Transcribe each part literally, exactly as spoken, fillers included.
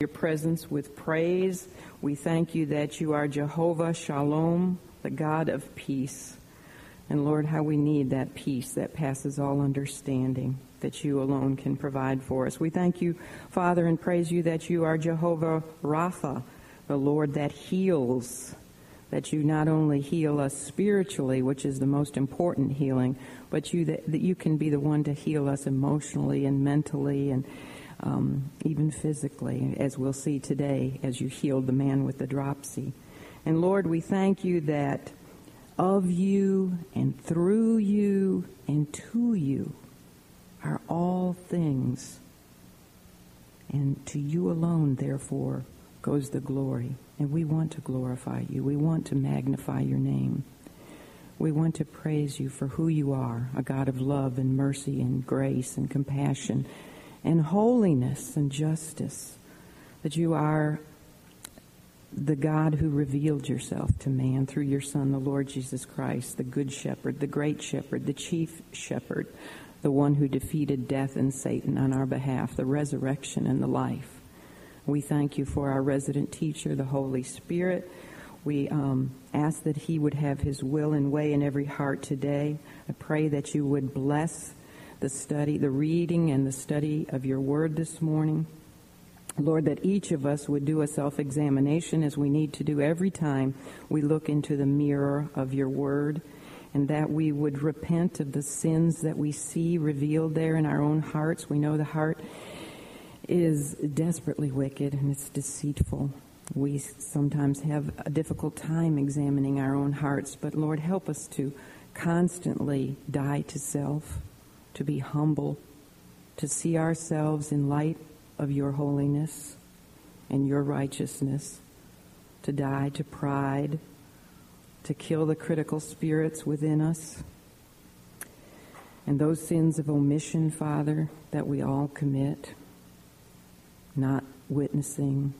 Your presence with praise. We thank you that you are Jehovah Shalom, the God of peace. And Lord, how we need that peace that passes all understanding that you alone can provide for us. We thank you, Father, and praise you that you are Jehovah Rapha, the Lord that heals, that you not only heal us spiritually, which is the most important healing, but you that, that you can be the one to heal us emotionally and mentally and um, even physically, as we'll see today as you healed the man with the dropsy. And Lord, we thank you that of you and through you and to you are all things, and to you alone, therefore, goes the glory. And we want to glorify you. We want to magnify your name. We want to praise you for who you are, a God of love and mercy and grace and compassion and holiness and justice, that you are the God who revealed yourself to man through your Son, the Lord Jesus Christ, the Good Shepherd, the Great Shepherd, the Chief Shepherd, the one who defeated death and Satan on our behalf, the resurrection and the life. We thank you for our resident teacher, the Holy Spirit. We um, ask that he would have his will and way in every heart today. I pray that you would bless the study, the reading and the study of your word this morning. Lord, that each of us would do a self-examination as we need to do every time we look into the mirror of your word, and that we would repent of the sins that we see revealed there in our own hearts. We know the heart is desperately wicked and it's deceitful. We sometimes have a difficult time examining our own hearts, but Lord, help us to constantly die to self, to be humble, to see ourselves in light of your holiness and your righteousness, to die to pride, to kill the critical spirits within us, and those sins of omission, Father, that we all commit. Not witnessing,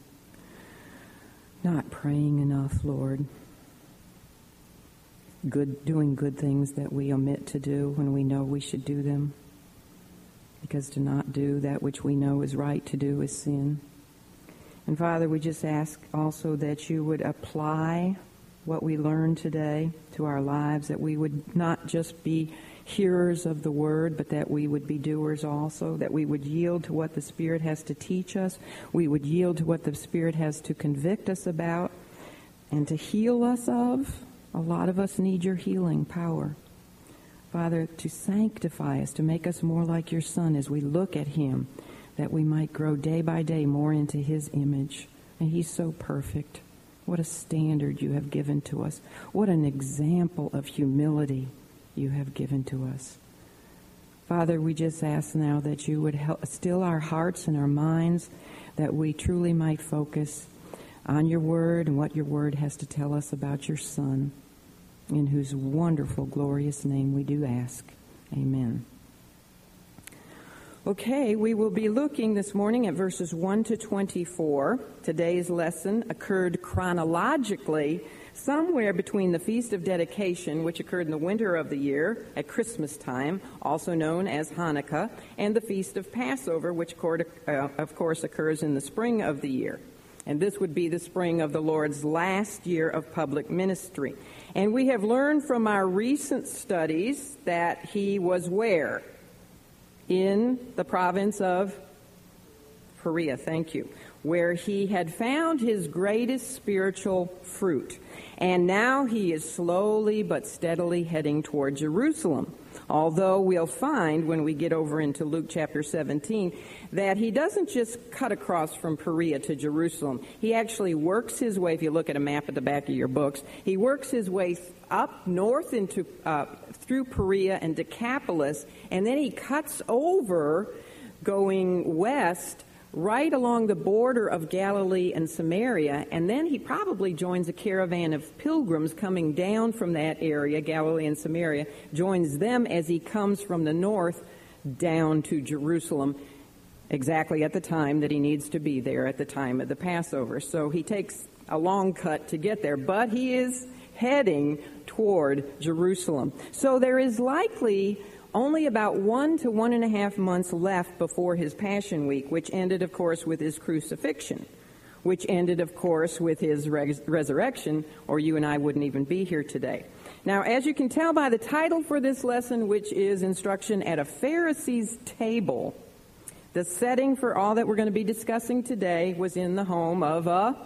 not praying enough, Lord. Good, doing good things that we omit to do when we know we should do them. Because to not do that which we know is right to do is sin. And Father, we just ask also that you would apply what we learned today to our lives, that we would not just be hearers of the word, but that we would be doers also, that we would yield to what the Spirit has to teach us, we would yield to what the Spirit has to convict us about and to heal us of. A lot of us need your healing power, Father, to sanctify us, to make us more like your Son as we look at him, that we might grow day by day more into his image. And he's so perfect. What a standard you have given to us. What an example of humility you have given to us. Father, we just ask now that you would help still our hearts and our minds, that we truly might focus on your word and what your word has to tell us about your Son, in whose wonderful, glorious name we do ask. Amen. Okay, we will be looking this morning at verses one to twenty-four. Today's lesson occurred chronologically somewhere between the Feast of Dedication, which occurred in the winter of the year at Christmas time, also known as Hanukkah, and the Feast of Passover, which of course occurs in the spring of the year. And this would be the spring of the Lord's last year of public ministry. And we have learned from our recent studies that he was where? In the province of Perea, thank you, where he had found his greatest spiritual fruit. And now he is slowly but steadily heading toward Jerusalem. Although we'll find when we get over into Luke chapter seventeen that he doesn't just cut across from Perea to Jerusalem. He actually works his way, if you look at a map at the back of your books, he works his way up north into uh, through Perea and Decapolis, and then he cuts over going west right along the border of Galilee and Samaria, and then he probably joins a caravan of pilgrims coming down from that area, Galilee and Samaria, joins them as he comes from the north down to Jerusalem, exactly at the time that he needs to be there at the time of the Passover. So he takes a long cut to get there, but he is heading toward Jerusalem. So there is likely only about one to one and a half months left before his Passion Week, which ended, of course, with his crucifixion, which ended, of course, with his res- resurrection, or you and I wouldn't even be here today. Now, as you can tell by the title for this lesson, which is Instruction at a Pharisee's Table, the setting for all that we're going to be discussing today was in the home of a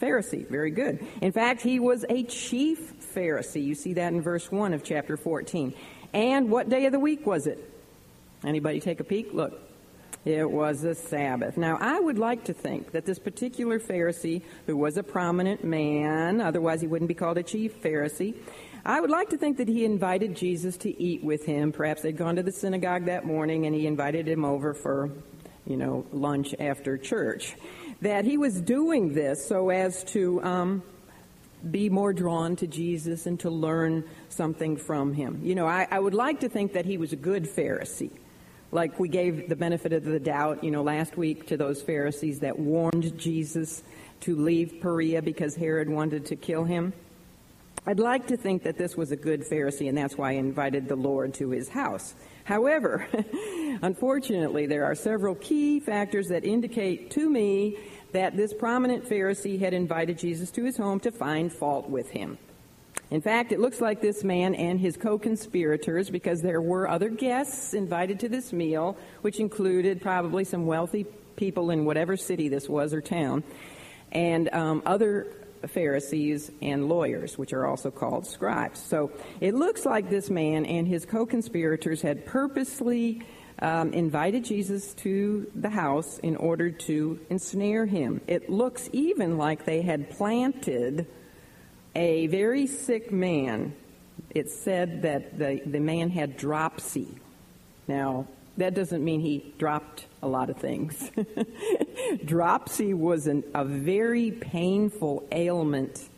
Pharisee. Very good. In fact, he was a chief Pharisee. You see that in verse one of chapter fourteen. And what day of the week was it? Anybody take a peek? Look. It was the Sabbath. Now, I would like to think that this particular Pharisee, who was a prominent man, otherwise he wouldn't be called a chief Pharisee, I would like to think that he invited Jesus to eat with him. Perhaps they'd gone to the synagogue that morning, and he invited him over for, you know, lunch after church. That he was doing this so as to um, be more drawn to Jesus and to learn something from him. You know, I, I would like to think that he was a good Pharisee. Like we gave the benefit of the doubt, you know, last week to those Pharisees that warned Jesus to leave Perea because Herod wanted to kill him. I'd like to think that this was a good Pharisee, and that's why he invited the Lord to his house. However, unfortunately, there are several key factors that indicate to me that this prominent Pharisee had invited Jesus to his home to find fault with him. In fact, it looks like this man and his co-conspirators, because there were other guests invited to this meal, which included probably some wealthy people in whatever city this was or town, and um, other Pharisees and lawyers, which are also called scribes. So it looks like this man and his co-conspirators had purposely um, invited Jesus to the house in order to ensnare him. It looks even like they had planted a very sick man. It said that the, the man had dropsy. Now, that doesn't mean he dropped a lot of things. Dropsy was an, a very painful ailment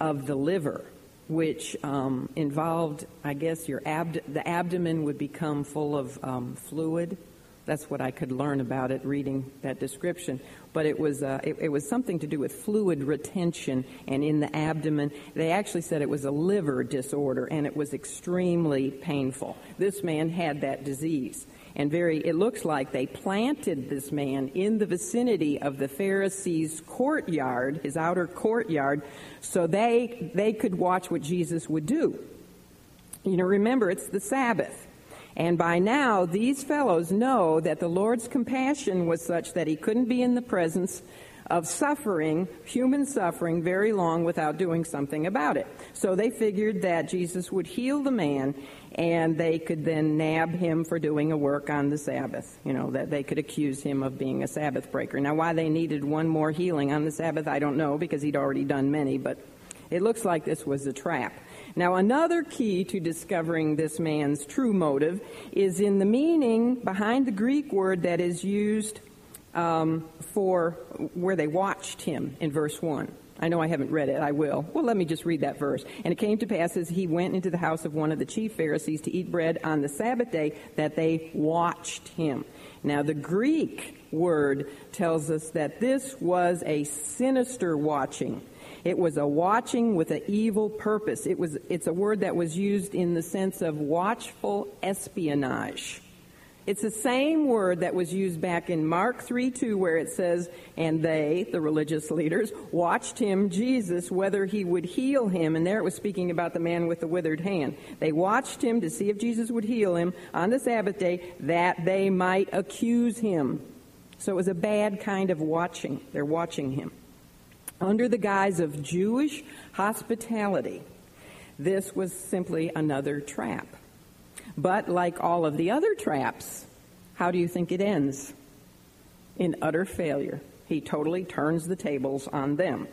of the liver, which um, involved, I guess, your ab- the abdomen would become full of um, fluid. That's what I could learn about it reading that description. But it was uh, it, it was something to do with fluid retention and in the abdomen. They actually said it was a liver disorder, and it was extremely painful. This man had that disease. And very, it looks like they planted this man in the vicinity of the Pharisee's courtyard, his outer courtyard, so they they could watch what Jesus would do. You know, remember, it's the Sabbath. And by now, these fellows know that the Lord's compassion was such that he couldn't be in the presence of suffering, human suffering, very long without doing something about it. So they figured that Jesus would heal the man, and they could then nab him for doing a work on the Sabbath, you know, that they could accuse him of being a Sabbath breaker. Now, why they needed one more healing on the Sabbath, I don't know, because he'd already done many, but it looks like this was a trap. Now, another key to discovering this man's true motive is in the meaning behind the Greek word that is used um, for where they watched him in verse one. I know I haven't read it. I will. Well, let me just read that verse. And it came to pass as he went into the house of one of the chief Pharisees to eat bread on the Sabbath day that they watched him. Now, the Greek word tells us that this was a sinister watching. It was a watching with an evil purpose. It was, it's a word that was used in the sense of watchful espionage. It's the same word that was used back in Mark three two, where it says, and they, the religious leaders, watched him, Jesus, whether he would heal him. And there it was speaking about the man with the withered hand. They watched him to see if Jesus would heal him on the Sabbath day that they might accuse him. So it was a bad kind of watching. They're watching him. Under the guise of Jewish hospitality, this was simply another trap. But like all of the other traps, how do you think it ends? In utter failure. He totally turns the tables on them.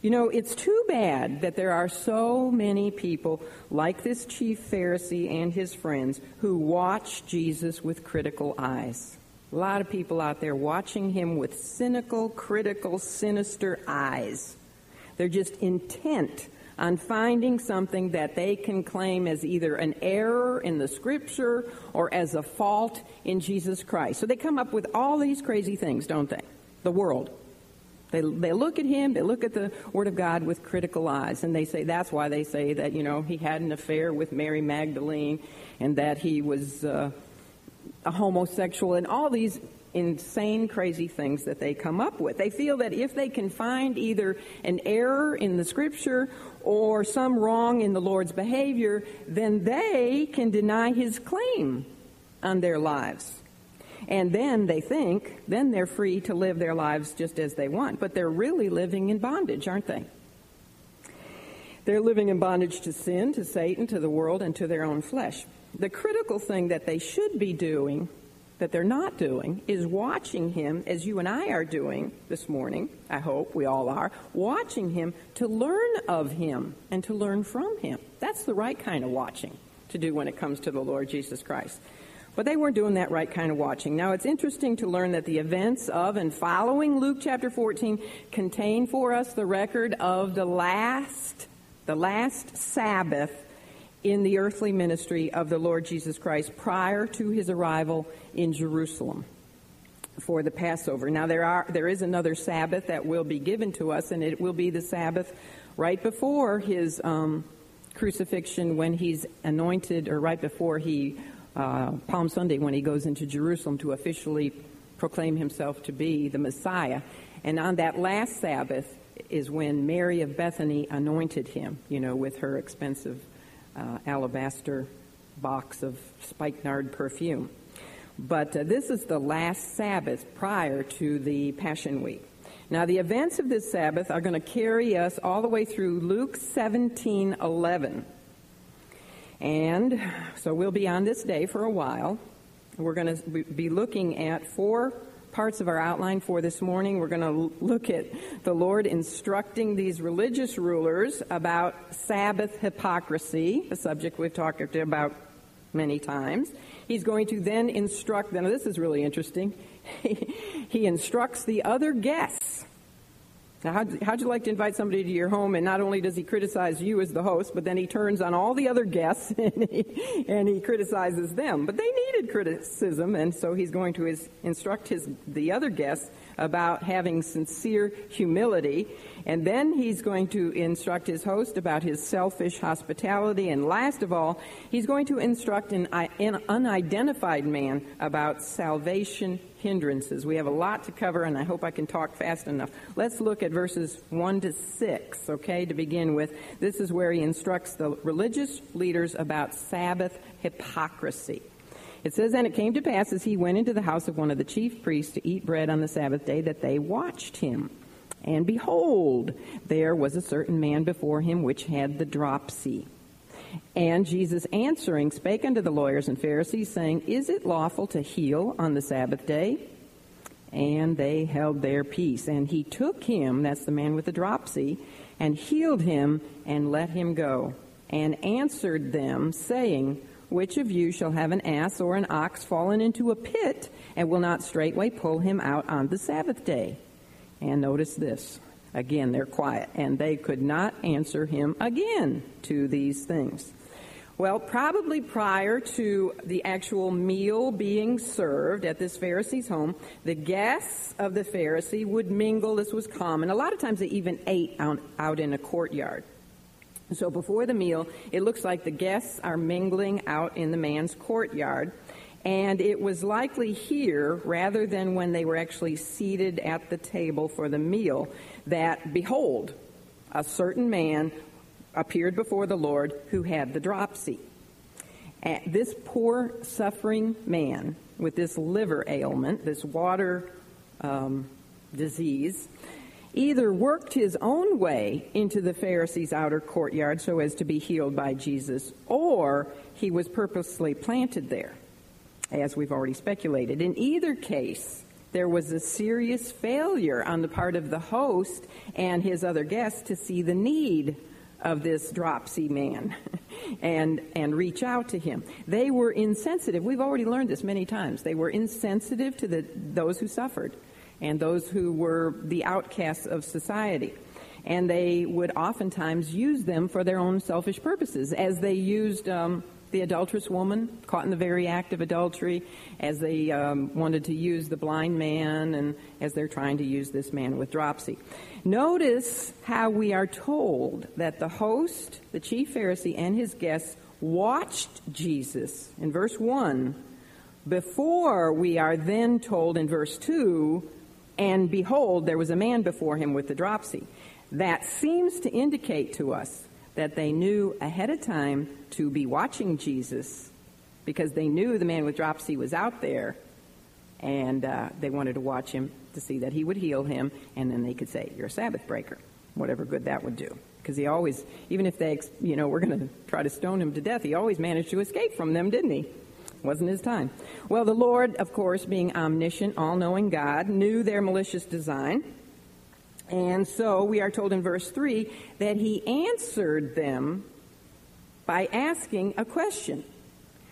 You know, it's too bad that there are so many people like this chief Pharisee and his friends who watch Jesus with critical eyes. A lot of people out there watching him with cynical, critical, sinister eyes. They're just intent on finding something that they can claim as either an error in the scripture or as a fault in Jesus Christ. So they come up with all these crazy things, don't they? The world. They they look at him, they look at the Word of God with critical eyes, and they say that's why they say that, you know, he had an affair with Mary Magdalene and that he was uh, a homosexual and all these insane, crazy things that they come up with. They feel that if they can find either an error in the Scripture or some wrong in the Lord's behavior, then they can deny his claim on their lives. And then they think, then they're free to live their lives just as they want. But they're really living in bondage, aren't they? They're living in bondage to sin, to Satan, to the world, and to their own flesh. The critical thing that they should be doing, that they're not doing, is watching him, as you and I are doing this morning, I hope we all are, watching him to learn of him and to learn from him. That's the right kind of watching to do when it comes to the Lord Jesus Christ. But they weren't doing that right kind of watching. Now, it's interesting to learn that the events of and following Luke chapter fourteen contain for us the record of the last, the last Sabbath in the earthly ministry of the Lord Jesus Christ prior to his arrival in Jerusalem for the Passover. Now, there are there is another Sabbath that will be given to us, and it will be the Sabbath right before his um, crucifixion when he's anointed, or right before he... Uh, Palm Sunday, when he goes into Jerusalem to officially proclaim himself to be the Messiah. And on that last Sabbath is when Mary of Bethany anointed him, you know, with her expensive uh, alabaster box of spikenard perfume. But uh, this is the last Sabbath prior to the Passion Week. Now, the events of this Sabbath are going to carry us all the way through Luke seventeen eleven. And so we'll be on this day for a while. We're going to be looking at four parts of our outline for this morning. We're going to look at the Lord instructing these religious rulers about Sabbath hypocrisy, a subject we've talked about many times. He's going to then instruct them. This is really interesting. He instructs the other guests. Now, how'd, how'd you like to invite somebody to your home, and not only does he criticize you as the host, but then he turns on all the other guests and he, and he criticizes them. But they needed criticism, and so he's going to his, instruct his the other guests about having sincere humility. And then he's going to instruct his host about his selfish hospitality. And last of all, he's going to instruct an, an unidentified man about salvation hindrances. We have a lot to cover, and I hope I can talk fast enough. Let's look at verses one to six, okay, to begin with. This is where he instructs the religious leaders about Sabbath hypocrisy. It says, "And it came to pass as he went into the house of one of the chief priests to eat bread on the Sabbath day that they watched him. And behold, there was a certain man before him which had the dropsy. And Jesus answering spake unto the lawyers and Pharisees, saying, Is it lawful to heal on the Sabbath day? And they held their peace. And he took him," that's the man with the dropsy, "and healed him, and let him go. And answered them, saying, Which of you shall have an ass or an ox fallen into a pit, and will not straightway pull him out on the Sabbath day?" And notice this. Again, they're quiet, and they could not answer him again to these things. Well, probably prior to the actual meal being served at this Pharisee's home, the guests of the Pharisee would mingle. This was common. A lot of times they even ate out, out in a courtyard. So before the meal, it looks like the guests are mingling out in the man's courtyard. And it was likely here, rather than when they were actually seated at the table for the meal, that, behold, a certain man appeared before the Lord who had the dropsy. And this poor, suffering man with this liver ailment, this water um, disease, either worked his own way into the Pharisee's outer courtyard so as to be healed by Jesus, or he was purposely planted there, as we've already speculated. In either case, there was a serious failure on the part of the host and his other guests to see the need of this dropsy man and and reach out to him. They were insensitive. We've already learned this many times. They were insensitive to the those who suffered and those who were the outcasts of society. And they would oftentimes use them for their own selfish purposes, as they used um, the adulterous woman caught in the very act of adultery as they um, wanted to use the blind man and as they're trying to use this man with dropsy. Notice how we are told that the host, the chief Pharisee, and his guests watched Jesus in verse one before we are then told in verse two, and behold, there was a man before him with the dropsy. That seems to indicate to us that they knew ahead of time to be watching Jesus because they knew the man with dropsy was out there, and uh, they wanted to watch him to see that he would heal him, and then they could say, you're a Sabbath breaker, whatever good that would do. Because he always, even if they, you know, were going to try to stone him to death, he always managed to escape from them, didn't he? Wasn't his time. Well, the Lord, of course, being omniscient, all-knowing God, knew their malicious design. And so we are told in verse three that he answered them by asking a question.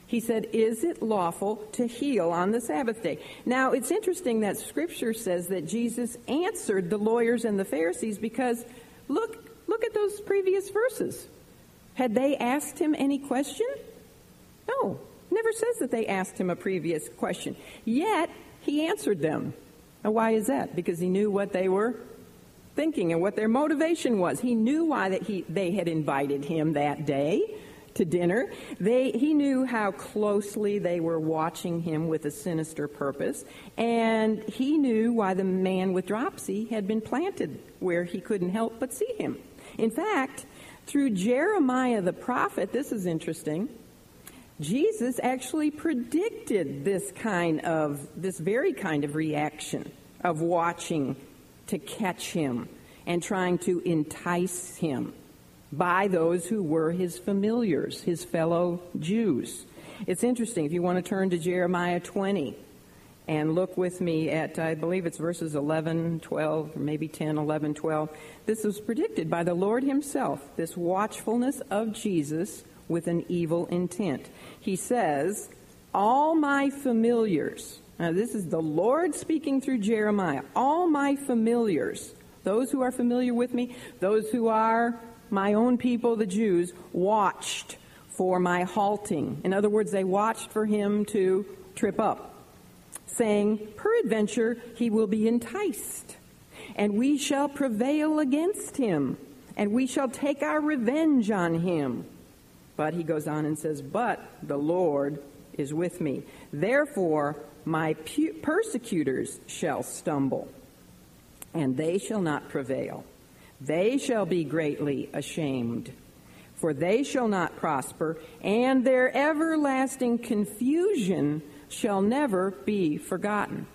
He said, is it lawful to heal on the Sabbath day? Now, it's interesting that Scripture says that Jesus answered the lawyers and the Pharisees because look, look at those previous verses. Had they asked him any question? No. It never says that they asked him a previous question. Yet, he answered them. Now, why is that? Because he knew what they were thinking and what their motivation was. He knew why that he they had invited him that day to dinner. They he knew how closely they were watching him with a sinister purpose, and he knew why the man with dropsy had been planted where he couldn't help but see him. In fact, through Jeremiah the prophet, this is interesting, Jesus actually predicted this kind of this very kind of reaction of watching to catch him and trying to entice him by those who were his familiars, his fellow Jews. It's interesting. If you want to turn to Jeremiah twenty and look with me at, I believe it's verses eleven, twelve, or maybe ten, eleven, twelve. This was predicted by the Lord himself, this watchfulness of Jesus with an evil intent. He says, all my familiars... Now, this is the Lord speaking through Jeremiah. All my familiars, those who are familiar with me, those who are my own people, the Jews, watched for my halting. In other words, they watched for him to trip up, saying, peradventure, he will be enticed, and we shall prevail against him, and we shall take our revenge on him. But he goes on and says, but the Lord is with me. Therefore, my pu- persecutors shall stumble, and they shall not prevail. They shall be greatly ashamed, for they shall not prosper, and their everlasting confusion shall never be forgotten.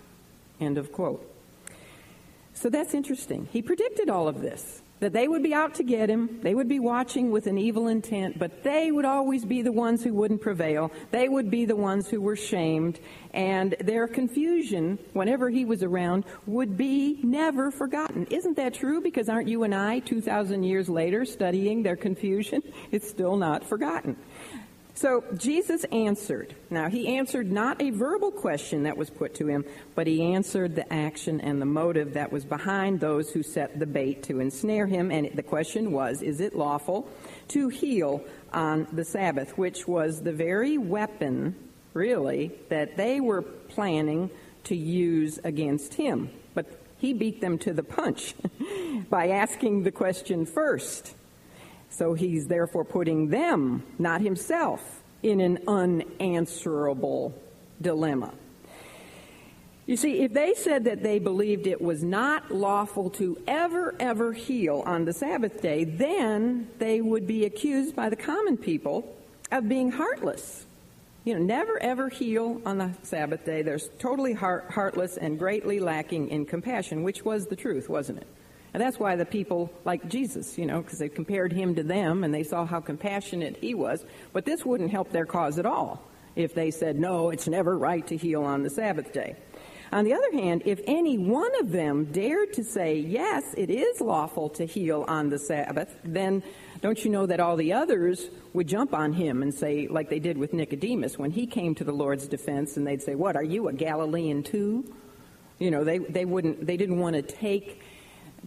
End of quote. So that's interesting. He predicted all of this, that they would be out to get him, they would be watching with an evil intent, but they would always be the ones who wouldn't prevail. They would be the ones who were shamed, and their confusion, whenever he was around, would be never forgotten. Isn't that true? Because aren't you and I, two thousand years later, studying their confusion? It's still not forgotten. So Jesus answered. Now, he answered not a verbal question that was put to him, but he answered the action and the motive that was behind those who set the bait to ensnare him. And the question was, is it lawful to heal on the Sabbath, which was the very weapon, really, that they were planning to use against him. But he beat them to the punch by asking the question first. So he's therefore putting them, not himself, in an unanswerable dilemma. You see, if they said that they believed it was not lawful to ever, ever heal on the Sabbath day, then they would be accused by the common people of being heartless. You know, never, ever heal on the Sabbath day. They're totally heart- heartless and greatly lacking in compassion, which was the truth, wasn't it? And that's why the people like Jesus, you know, because they compared him to them and they saw how compassionate he was. But this wouldn't help their cause at all if they said, no, it's never right to heal on the Sabbath day. On the other hand, if any one of them dared to say, yes, it is lawful to heal on the Sabbath, then don't you know that all the others would jump on him and say, like they did with Nicodemus, when he came to the Lord's defense, and they'd say, what, are you a Galilean too? You know, they, they wouldn't, they didn't want to take...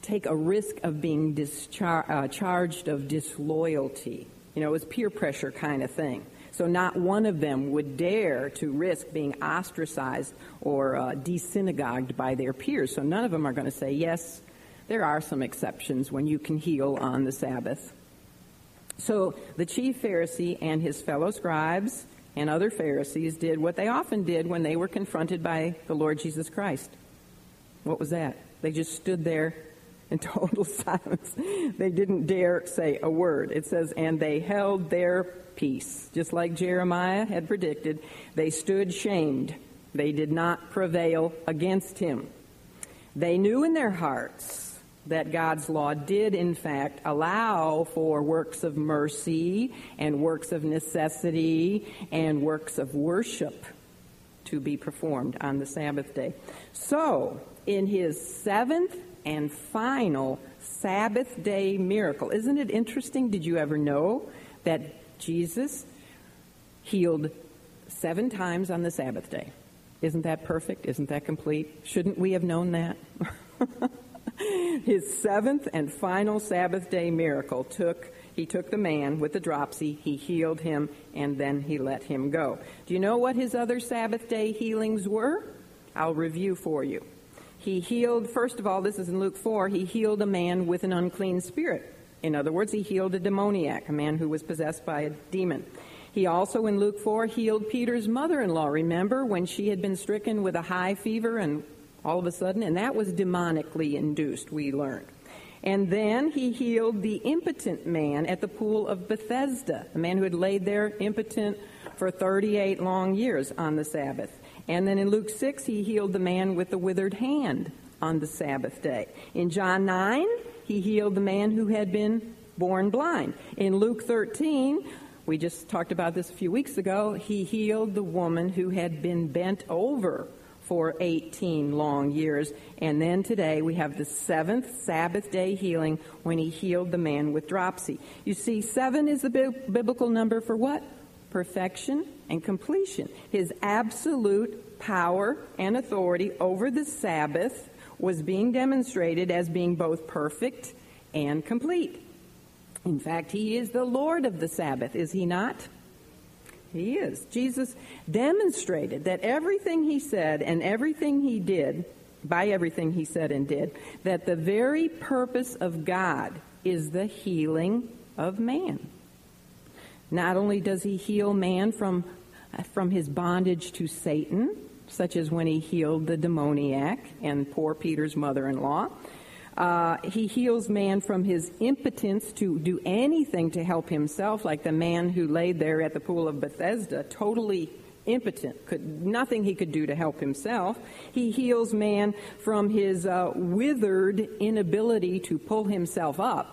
take a risk of being dischar- uh, charged of disloyalty. You know, it was peer pressure kind of thing. So not one of them would dare to risk being ostracized or uh, de-synagogued by their peers. So none of them are going to say, yes, there are some exceptions when you can heal on the Sabbath. So the chief Pharisee and his fellow scribes and other Pharisees did what they often did when they were confronted by the Lord Jesus Christ. What was that? They just stood there in total silence. They didn't dare say a word. It says, and they held their peace. Just like Jeremiah had predicted, they stood shamed. They did not prevail against him. They knew in their hearts that God's law did, in fact, allow for works of mercy and works of necessity and works of worship to be performed on the Sabbath day. So, in his seventh and final Sabbath day miracle, isn't it interesting? Did you ever know that Jesus healed seven times on the Sabbath day? Isn't that perfect? Isn't that complete? Shouldn't we have known that? His seventh and final Sabbath day miracle took, he took the man with the dropsy, he healed him, and then he let him go. Do you know what his other Sabbath day healings were? I'll review for you. He healed, first of all, this is in Luke four, he healed a man with an unclean spirit. In other words, he healed a demoniac, a man who was possessed by a demon. He also, in Luke four, healed Peter's mother-in-law. Remember when she had been stricken with a high fever and all of a sudden, and that was demonically induced, we learned. And then he healed the impotent man at the pool of Bethesda, a man who had laid there impotent for thirty-eight long years on the Sabbath. And then in Luke six, he healed the man with the withered hand on the Sabbath day. In John nine, he healed the man who had been born blind. In Luke thirteen, we just talked about this a few weeks ago, he healed the woman who had been bent over for eighteen long years. And then today we have the seventh Sabbath day healing when he healed the man with dropsy. You see, seven is the bi- biblical number for what? Perfection and completion. His absolute power and authority over the Sabbath was being demonstrated as being both perfect and complete. In fact, he is the Lord of the Sabbath, is he not? He is. Jesus demonstrated that everything he said and everything he did, by everything he said and did, that the very purpose of God is the healing of man. Not only does he heal man from, from his bondage to Satan, such as when he healed the demoniac and poor Peter's mother-in-law, Uh, he heals man from his impotence to do anything to help himself, like the man who laid there at the pool of Bethesda, totally impotent, could nothing he could do to help himself. He heals man from his uh, withered inability to pull himself up.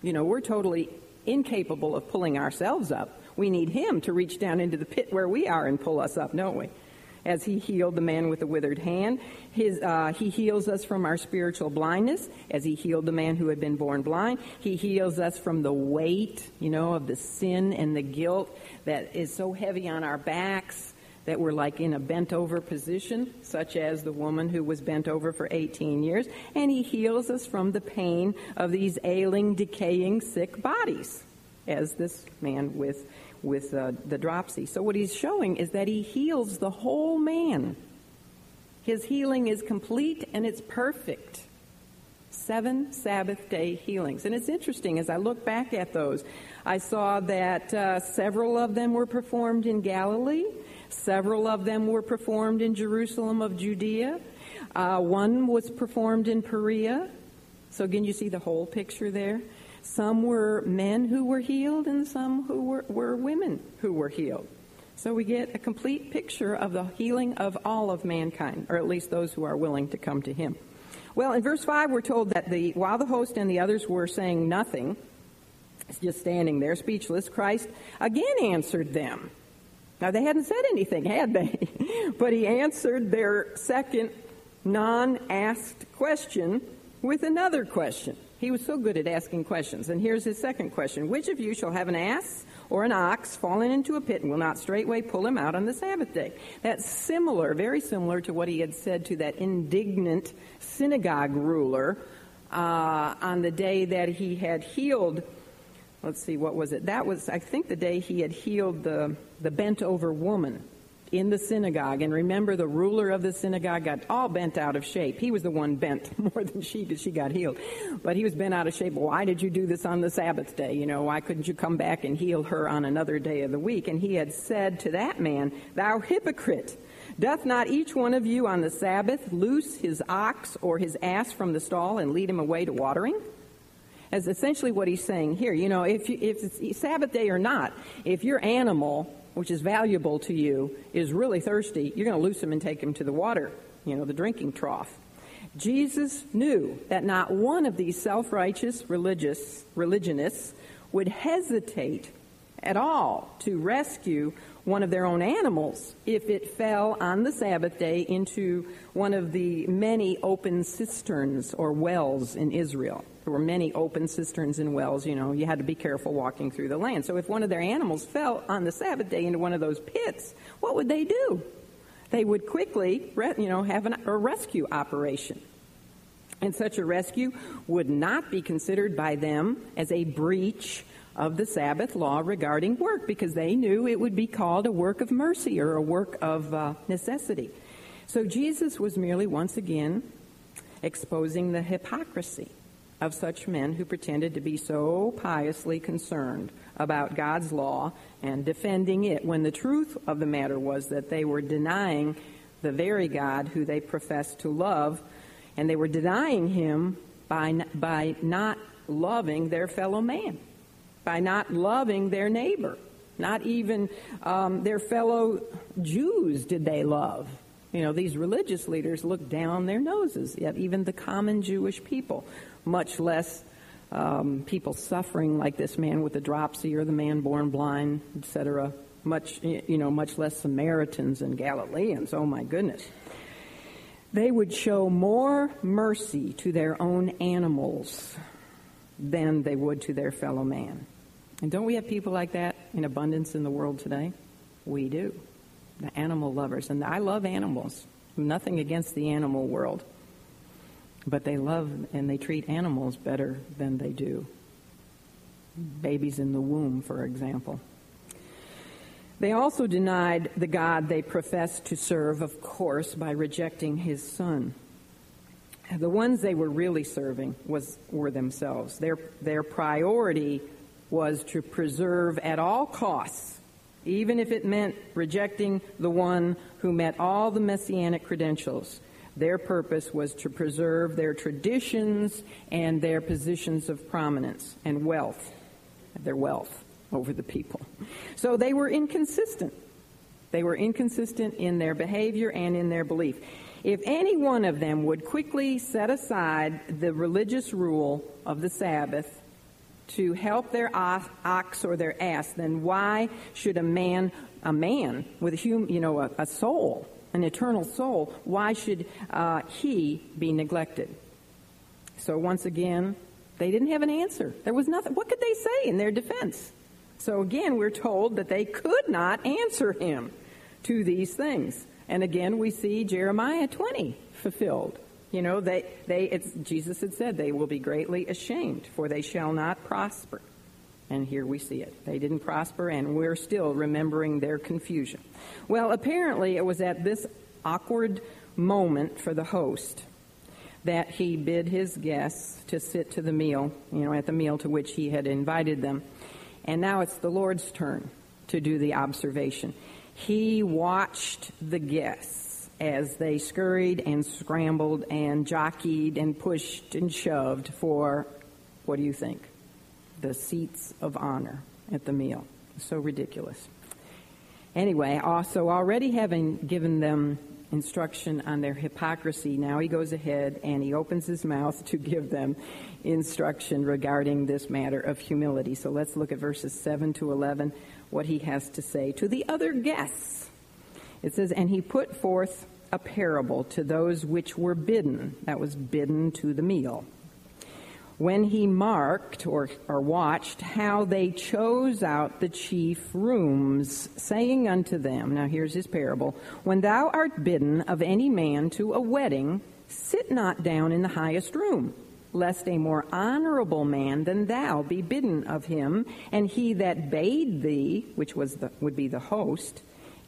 You know, we're totally incapable of pulling ourselves up. We need him to reach down into the pit where we are and pull us up, don't we? As he healed the man with the withered hand. His, uh, he heals us from our spiritual blindness, as he healed the man who had been born blind. He heals us from the weight, you know, of the sin and the guilt that is so heavy on our backs that we're like in a bent-over position, such as the woman who was bent over for eighteen years. And he heals us from the pain of these ailing, decaying, sick bodies, as this man with with uh, the dropsy. So what he's showing is that he heals the whole man. His healing is complete and it's perfect. Seven Sabbath day healings. And it's interesting, as I look back at those, I saw that uh, several of them were performed in Galilee. Several of them were performed in Jerusalem of Judea. Uh, one was performed in Perea. So again, you see the whole picture there. Some were men who were healed, and some who were, were women who were healed. So we get a complete picture of the healing of all of mankind, or at least those who are willing to come to him. Well, in verse five, we're told that the while the host and the others were saying nothing, just standing there speechless, Christ again answered them. Now, they hadn't said anything, had they? But he answered their second non-asked question with another question. He was so good at asking questions. And here's his second question. Which of you shall have an ass or an ox fallen into a pit and will not straightway pull him out on the Sabbath day? That's similar, very similar to what he had said to that indignant synagogue ruler uh, on the day that he had healed let's see, what was it? That was, I think, the day he had healed the, the bent-over woman in the synagogue. And remember, the ruler of the synagogue got all bent out of shape. He was the one bent more than she did. She got healed. But he was bent out of shape. Why did you do this on the Sabbath day? You know, why couldn't you come back and heal her on another day of the week? And he had said to that man, "Thou hypocrite, doth not each one of you on the Sabbath loose his ox or his ass from the stall and lead him away to watering?" As essentially what he's saying here. You know, if you, if it's Sabbath day or not, if your animal, which is valuable to you, is really thirsty, you're going to loose him and take him to the water, you know, the drinking trough. Jesus knew that not one of these self-righteous religious religionists would hesitate at all to rescue one of their own animals if it fell on the Sabbath day into one of the many open cisterns or wells in Israel. There were many open cisterns and wells, you know, you had to be careful walking through the land. So if one of their animals fell on the Sabbath day into one of those pits, what would they do? They would quickly, you know, have an, a rescue operation. And such a rescue would not be considered by them as a breach of the Sabbath law regarding work, because they knew it would be called a work of mercy or a work of uh, necessity. So Jesus was merely once again exposing the hypocrisy of such men who pretended to be so piously concerned about God's law and defending it, when the truth of the matter was that they were denying the very God who they professed to love, and they were denying him by, by not loving their fellow man, by not loving their neighbor. Not even um, their fellow Jews did they love. You know, these religious leaders looked down their noses at even the common Jewish people, much less um, people suffering like this man with the dropsy or the man born blind, et cetera. Much, you know, much less Samaritans and Galileans. Oh my goodness. They would show more mercy to their own animals than they would to their fellow man. And don't we have people like that in abundance in the world today? We do. The animal lovers. And I love animals. Nothing against the animal world. But they love and they treat animals better than they do babies in the womb, for example. They also denied the God they professed to serve, of course, by rejecting his son. The ones they were really serving was were themselves. Their, their priority was to preserve at all costs, even if it meant rejecting the one who met all the messianic credentials. Their purpose was to preserve their traditions and their positions of prominence and wealth, their wealth over the people. So they were inconsistent. They were inconsistent in their behavior and in their belief. If any one of them would quickly set aside the religious rule of the Sabbath to help their ox or their ass, then why should a man, a man with a human, you know, a, a soul, an eternal soul, why should uh, he be neglected? So once again, they didn't have an answer. There was nothing. What could they say in their defense? So again, we're told that they could not answer him to these things. And again, we see Jeremiah twenty fulfilled. You know, they, they it's, Jesus had said, they will be greatly ashamed, for they shall not prosper. And here we see it. They didn't prosper, and we're still remembering their confusion. Well, apparently it was at this awkward moment for the host that he bid his guests to sit to the meal, you know, at the meal to which he had invited them. And now it's the Lord's turn to do the observation. He watched the guests as they scurried and scrambled and jockeyed and pushed and shoved for, what do you think? The seats of honor at the meal. So ridiculous. Anyway, also already having given them instruction on their hypocrisy, now he goes ahead and he opens his mouth to give them instruction regarding this matter of humility. So let's look at verses seven to eleven, what he has to say to the other guests. It says, "And he put forth a parable to those which were bidden," that was bidden to the meal, "when he marked," or, or watched, "how they chose out the chief rooms, saying unto them," now here's his parable, "When thou art bidden of any man to a wedding, sit not down in the highest room, lest a more honorable man than thou be bidden of him, and he that bade thee," which was the, would be the host,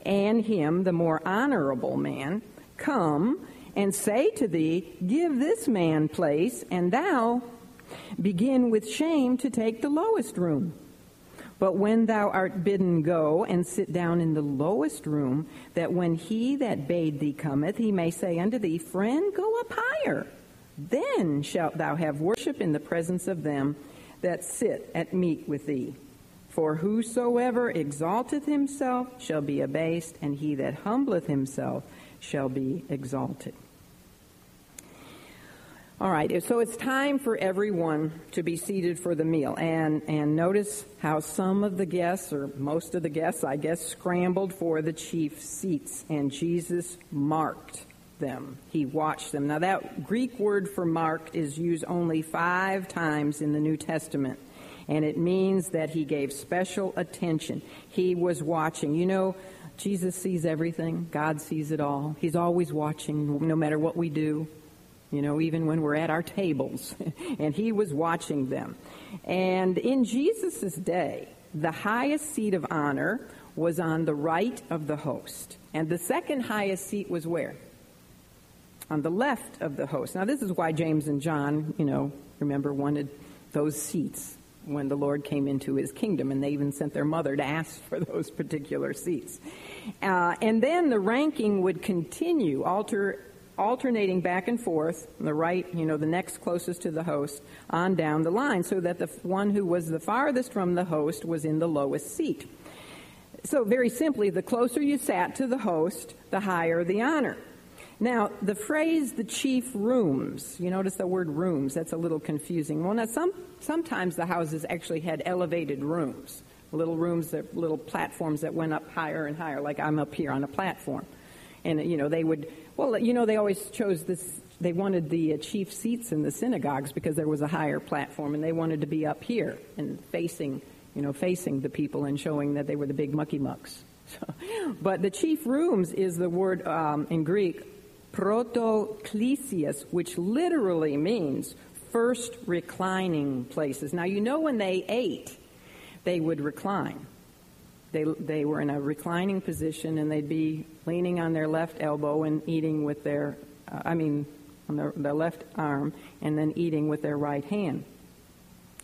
"and him, the more honorable man, come and say to thee, give this man place, and thou begin with shame to take the lowest room. But when thou art bidden, go and sit down in the lowest room, that when he that bade thee cometh, he may say unto thee, Friend, go up higher. Then shalt thou have worship in the presence of them that sit at meat with thee. For whosoever exalteth himself shall be abased, and he that humbleth himself shall be exalted." All right, so it's time for everyone to be seated for the meal. And and notice how some of the guests, or most of the guests, I guess, scrambled for the chief seats, and Jesus marked them. He watched them. Now, that Greek word for marked is used only five times in the New Testament, and it means that he gave special attention. He was watching. You know, Jesus sees everything. God sees it all. He's always watching, no matter what we do. You know, even when we're at our tables. And he was watching them. And in Jesus' day, the highest seat of honor was on the right of the host. And the second highest seat was where? On the left of the host. Now, this is why James and John, you know, remember, wanted those seats when the Lord came into his kingdom. And they even sent their mother to ask for those particular seats. Uh, and then the ranking would continue, alter. alternating back and forth, on the right, you know, the next closest to the host, on down the line, so that the one who was the farthest from the host was in the lowest seat. So very simply, the closer you sat to the host, the higher the honor. Now, the phrase, the chief rooms, you notice the word rooms, that's a little confusing. Well, now, some sometimes the houses actually had elevated rooms, little rooms, that, little platforms that went up higher and higher, like I'm up here on a platform. And, you know, they would... Well, you know, they always chose this, they wanted the uh, chief seats in the synagogues because there was a higher platform, and they wanted to be up here and facing, you know, facing the people and showing that they were the big mucky mucks. So, but the chief rooms is the word um, in Greek, protoklesias, which literally means first reclining places. Now, you know, when they ate, they would recline. They, they were in a reclining position, and they'd be leaning on their left elbow and eating with their, uh, I mean, on their, their left arm, and then eating with their right hand.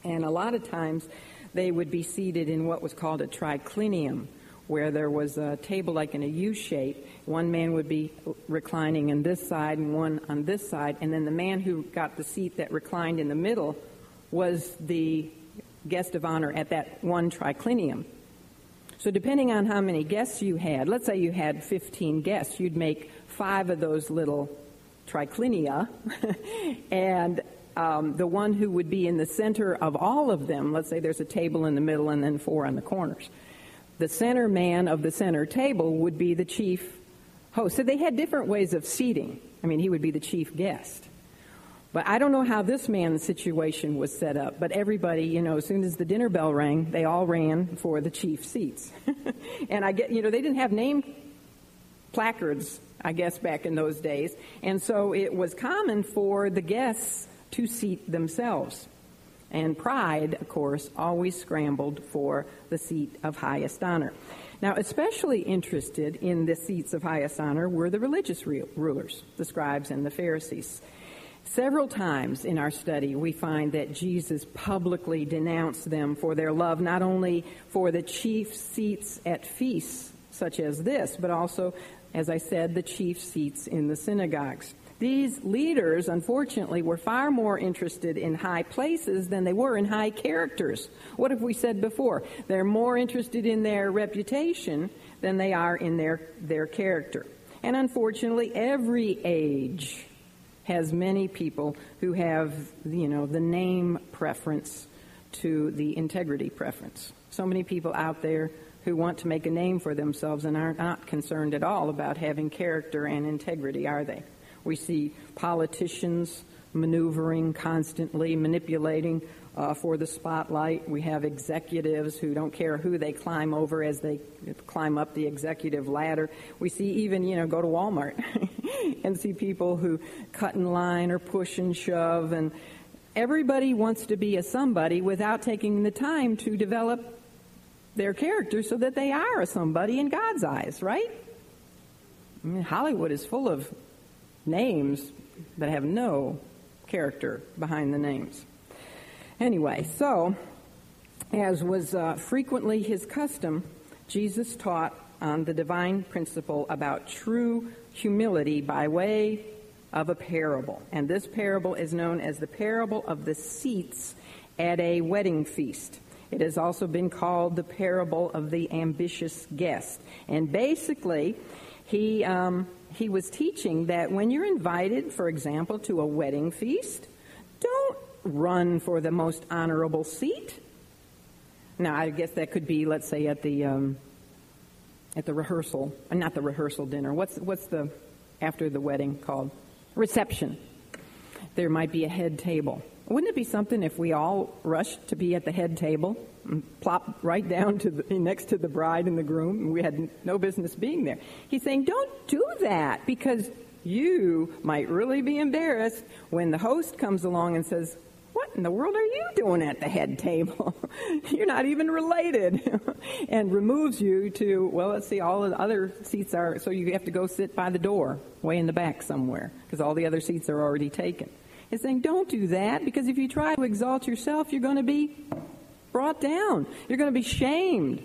And a lot of times they would be seated in what was called a triclinium, where there was a table like in a U shape. One man would be reclining on this side and one on this side, and then the man who got the seat that reclined in the middle was the guest of honor at that one triclinium. So depending on how many guests you had, let's say you had fifteen guests, you'd make five of those little triclinia, and um, the one who would be in the center of all of them, let's say there's a table in the middle and then four on the corners, the center man of the center table would be the chief host. So they had different ways of seating. I mean, he would be the chief guest. But I don't know how this man's situation was set up, but everybody, you know, as soon as the dinner bell rang, they all ran for the chief seats. And I get, you know, they didn't have name placards, I guess, back in those days. And so it was common for the guests to seat themselves. And pride, of course, always scrambled for the seat of highest honor. Now, especially interested in the seats of highest honor were the religious re- rulers, the scribes and the Pharisees. Several times in our study, we find that Jesus publicly denounced them for their love, not only for the chief seats at feasts such as this, but also, as I said, the chief seats in the synagogues. These leaders, unfortunately, were far more interested in high places than they were in high characters. What have we said before? They're more interested in their reputation than they are in their, their character. And unfortunately, every age has many people who have, you know, the name preference to the integrity preference. So many people out there who want to make a name for themselves and are not concerned at all about having character and integrity, are they? We see politicians maneuvering constantly, manipulating uh, for the spotlight. We have executives who don't care who they climb over as they climb up the executive ladder. We see even, you know, go to Walmart and see people who cut in line or push and shove and Everybody wants to be a somebody without taking the time to develop their character so that they are a somebody in God's eyes, right? I mean, Hollywood is full of names that have no character behind the names. Anyway, so, as was uh, frequently his custom, Jesus taught on the divine principle about true humility by way of a parable. And this parable is known as the parable of the seats at a wedding feast. It has also been called the parable of the ambitious guest. And basically, he um, he was teaching that when you're invited, for example, to a wedding feast, don't run for the most honorable seat. Now, I guess that could be, let's say, at the um, at the rehearsal, not the rehearsal dinner. What's what's the after the wedding called? Reception. There might be a head table. Wouldn't it be something if we all rushed to be at the head table and plopped right down to the, next to the bride and the groom, and we had no business being there? He's saying, don't do that, because you might really be embarrassed when the host comes along and says, what in the world are you doing at the head table? You're not even related, and removes you to, well, let's see, all the other seats are, so you have to go sit by the door, way in the back somewhere, because all the other seats are already taken. It's saying, don't do that, because if you try to exalt yourself, you're going to be brought down. You're going to be shamed.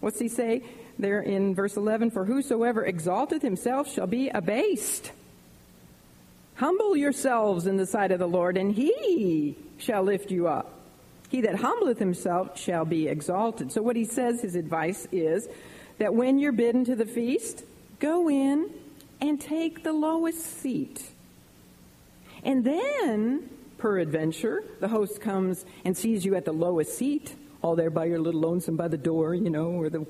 What's he say there in verse eleven? For whosoever exalteth himself shall be abased. Humble yourselves in the sight of the Lord, and he shall lift you up. He that humbleth himself shall be exalted. So what he says, his advice is that when you're bidden to the feast, go in and take the lowest seat. And then, peradventure, the host comes and sees you at the lowest seat, all there by your little lonesome by the door, you know, or the,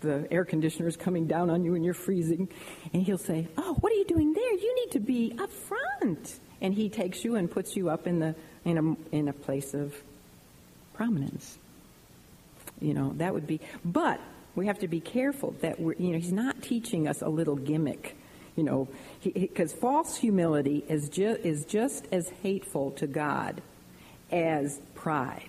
the air conditioner is coming down on you and you're freezing. And he'll say, oh, what are you doing there? You need to be up front. And he takes you and puts you up in the in a, in a place of prominence. You know, that would be, but we have to be careful that we're, you know, he's not teaching us a little gimmick. You know, because false humility is, ju- is just as hateful to God as pride.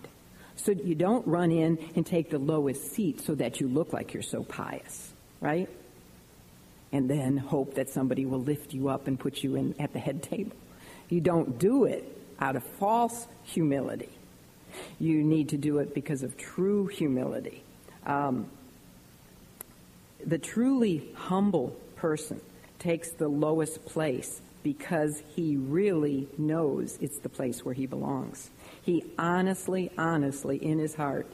So you don't run in and take the lowest seat so that you look like you're so pious, right? And then hope that somebody will lift you up and put you in at the head table. You don't do it out of false humility. You need to do it because of true humility. Um, the truly humble person takes the lowest place because he really knows it's the place where he belongs. He honestly, honestly, in his heart,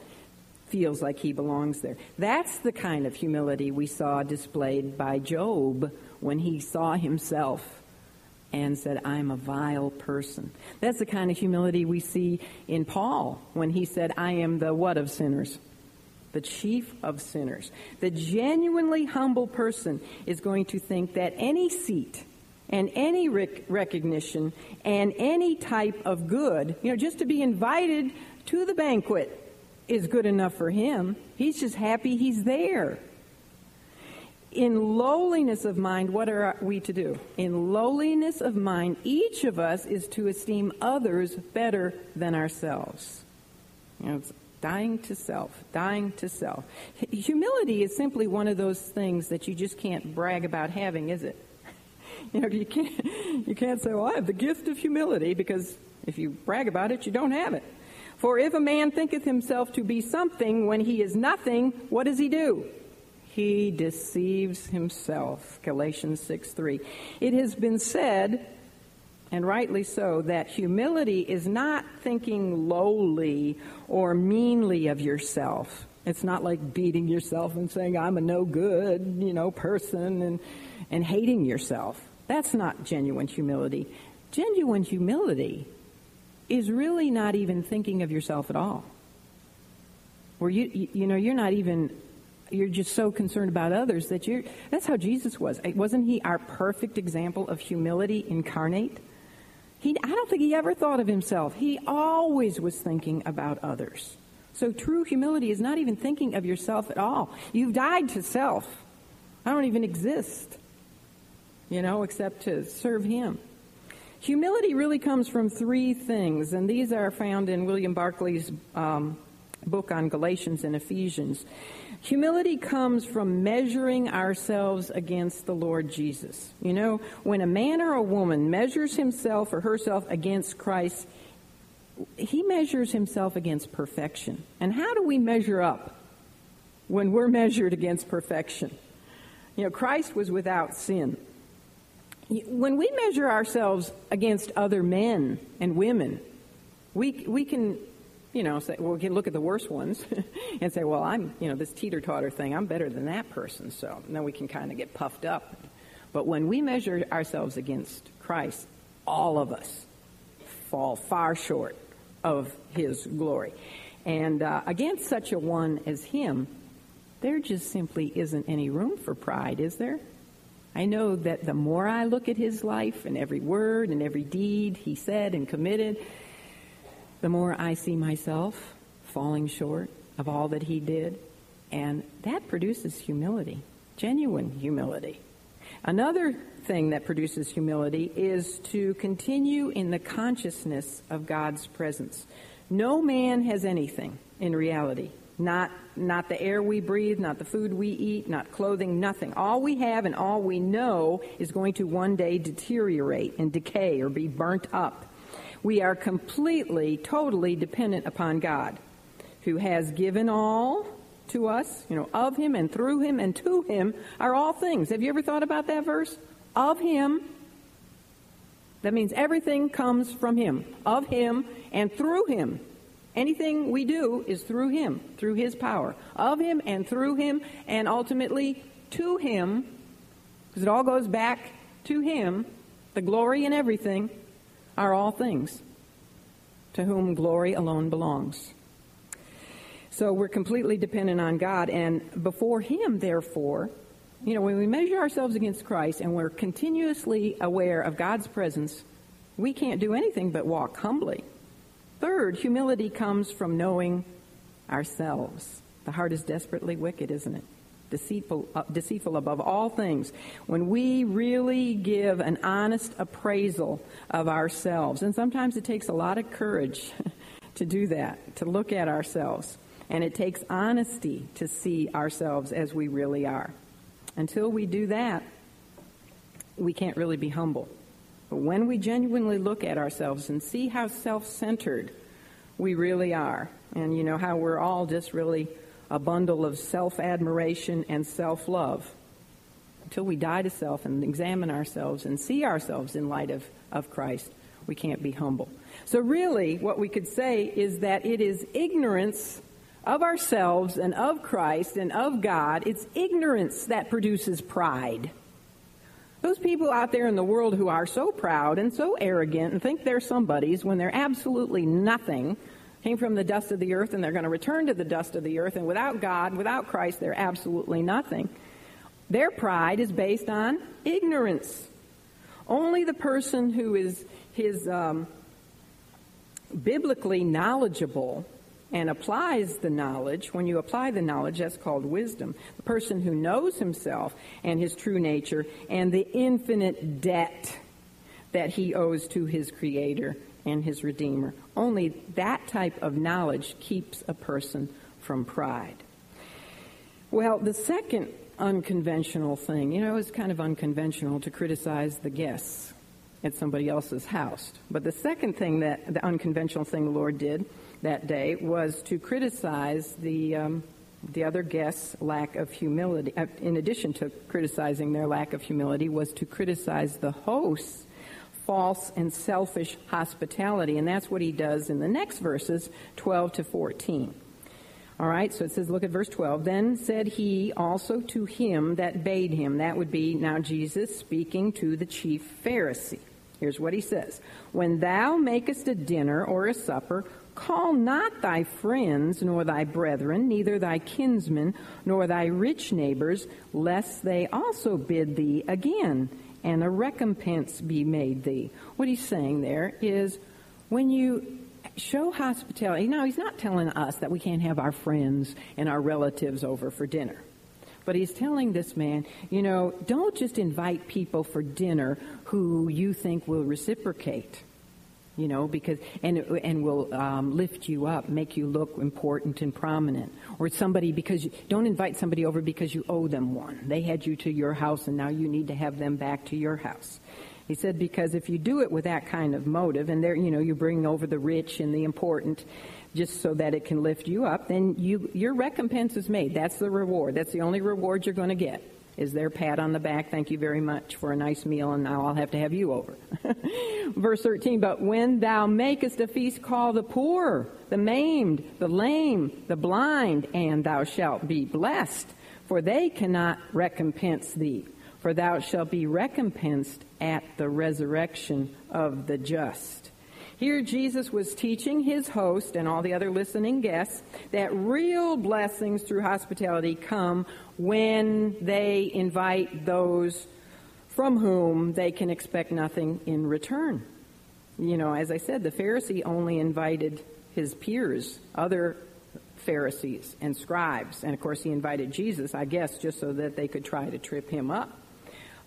feels like he belongs there. That's the kind of humility we saw displayed by Job when he saw himself and said, I'm a vile person. That's the kind of humility we see in Paul when he said, I am the what of sinners? The chief of sinners. The genuinely humble person is going to think that any seat and any rec- recognition and any type of good, you know, just to be invited to the banquet is good enough for him. He's just happy he's there. In lowliness of mind, what are we to do? In lowliness of mind, each of us is to esteem others better than ourselves. You know, it's dying to self, dying to self. Humility is simply one of those things that you just can't brag about having, is it? You know, you can't, you can't say, well, I have the gift of humility, because if you brag about it, you don't have it. For if a man thinketh himself to be something when he is nothing, what does he do? He deceives himself, Galatians six three. It has been said, and rightly so, that humility is not thinking lowly or meanly of yourself. It's not like beating yourself and saying, I'm a no good, you know, person, and, and hating yourself. That's not genuine humility. Genuine humility is really not even thinking of yourself at all. Where you, you know, you're not even, you're just so concerned about others that you're, that's how Jesus was. Wasn't he our perfect example of humility incarnate? He, I don't think he ever thought of himself. He always was thinking about others. So true humility is not even thinking of yourself at all. You've died to self. I don't even exist, you know, except to serve him. Humility really comes from three things, and these are found in William Barclay's um, book on Galatians and Ephesians. Humility comes from measuring ourselves against the Lord Jesus. You know, when a man or a woman measures himself or herself against Christ, he measures himself against perfection. And how do we measure up when we're measured against perfection? You know, Christ was without sin. When we measure ourselves against other men and women, we we can... You know, say, well, we can look at the worst ones and say, well, I'm, you know, this teeter-totter thing, I'm better than that person. So then we can kind of get puffed up. But when we measure ourselves against Christ, all of us fall far short of his glory. And uh, against such a one as him, there just simply isn't any room for pride, is there? I know that the more I look at his life and every word and every deed he said and committed, the more I see myself falling short of all that he did. And that produces humility, genuine humility. Another thing that produces humility is to continue in the consciousness of God's presence. No man has anything in reality. Not, not the air we breathe, not the food we eat, not clothing, nothing. All we have and all we know is going to one day deteriorate and decay or be burnt up. We are completely, totally dependent upon God, who has given all to us, you know, of him and through him and to him are all things. Have you ever thought about that verse? Of him. That means everything comes from him, of him and through him. Anything we do is through him, through his power, of him and through him and ultimately to him, because it all goes back to him, the glory and everything. Are all things to whom glory alone belongs. So we're completely dependent on God, and before him, therefore, you know, when we measure ourselves against Christ and we're continuously aware of God's presence, we can't do anything but walk humbly. Third, humility comes from knowing ourselves. The heart is desperately wicked, isn't it? Deceitful, uh, deceitful above all things. When we really give an honest appraisal of ourselves, and sometimes it takes a lot of courage to do that, to look at ourselves, and it takes honesty to see ourselves as we really are. Until we do that, we can't really be humble. But when we genuinely look at ourselves and see how self-centered we really are, and you know how we're all just really a bundle of self-admiration and self-love, until we die to self and examine ourselves and see ourselves in light of, of Christ, we can't be humble. So really, what we could say is that it is ignorance of ourselves and of Christ and of God. It's ignorance that produces pride. Those people out there in the world who are so proud and so arrogant and think they're somebody's when they're absolutely nothing, came from the dust of the earth, and they're going to return to the dust of the earth, and without God, without Christ, they're absolutely nothing. Their pride is based on ignorance. Only the person who is his um, biblically knowledgeable and applies the knowledge, when you apply the knowledge, that's called wisdom. The person who knows himself and his true nature and the infinite debt that he owes to his Creator and his Redeemer. Only that type of knowledge keeps a person from pride. Well, the second unconventional thing, you know, it's kind of unconventional to criticize the guests at somebody else's house. But the second thing that, the unconventional thing the Lord did that day was to criticize the um, the other guests' lack of humility. In addition to criticizing their lack of humility, was to criticize the host's false and selfish hospitality, and that's what he does in the next verses, twelve to fourteen. All right, so it says, look at verse twelve. Then said he also to him that bade him. That would be now Jesus speaking to the chief Pharisee. Here's what he says. When thou makest a dinner or a supper, call not thy friends, nor thy brethren, neither thy kinsmen, nor thy rich neighbors, lest they also bid thee again, and a recompense be made thee. What he's saying there is when you show hospitality, now he's not telling us that we can't have our friends and our relatives over for dinner. But he's telling this man, you know, don't just invite people for dinner who you think will reciprocate, you know, because and and will um, lift you up, make you look important and prominent. Or somebody, because you, don't invite somebody over because you owe them one. They had you to your house, and now you need to have them back to your house. He said, because if you do it with that kind of motive, and there, you know, you bring over the rich and the important just so that it can lift you up, then you, your recompense is made. That's the reward. That's the only reward you're going to get, is their pat on the back. Thank you very much for a nice meal, and now I'll have to have you over. Verse thirteen, but when thou makest a feast, call the poor, the maimed, the lame, the blind, and thou shalt be blessed, for they cannot recompense thee. For thou shalt be recompensed at the resurrection of the just. Here Jesus was teaching his host and all the other listening guests that real blessings through hospitality come when they invite those from whom they can expect nothing in return. You know, as I said, the Pharisee only invited his peers, other Pharisees and scribes. And, of course, he invited Jesus, I guess, just so that they could try to trip him up.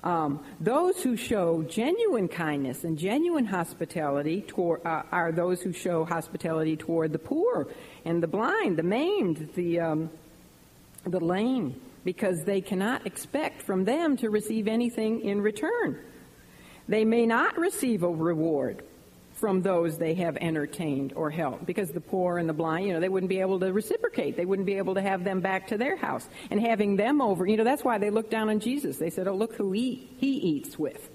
Um, those who show genuine kindness and genuine hospitality toward, uh, are those who show hospitality toward the poor and the blind, the maimed, the um, the lame, because they cannot expect from them to receive anything in return. They may not receive a reward from those they have entertained or helped, because the poor and the blind, you know, they wouldn't be able to reciprocate. They wouldn't be able to have them back to their house. And having them over, you know, that's why they looked down on Jesus. They said, oh, look who he, he eats with,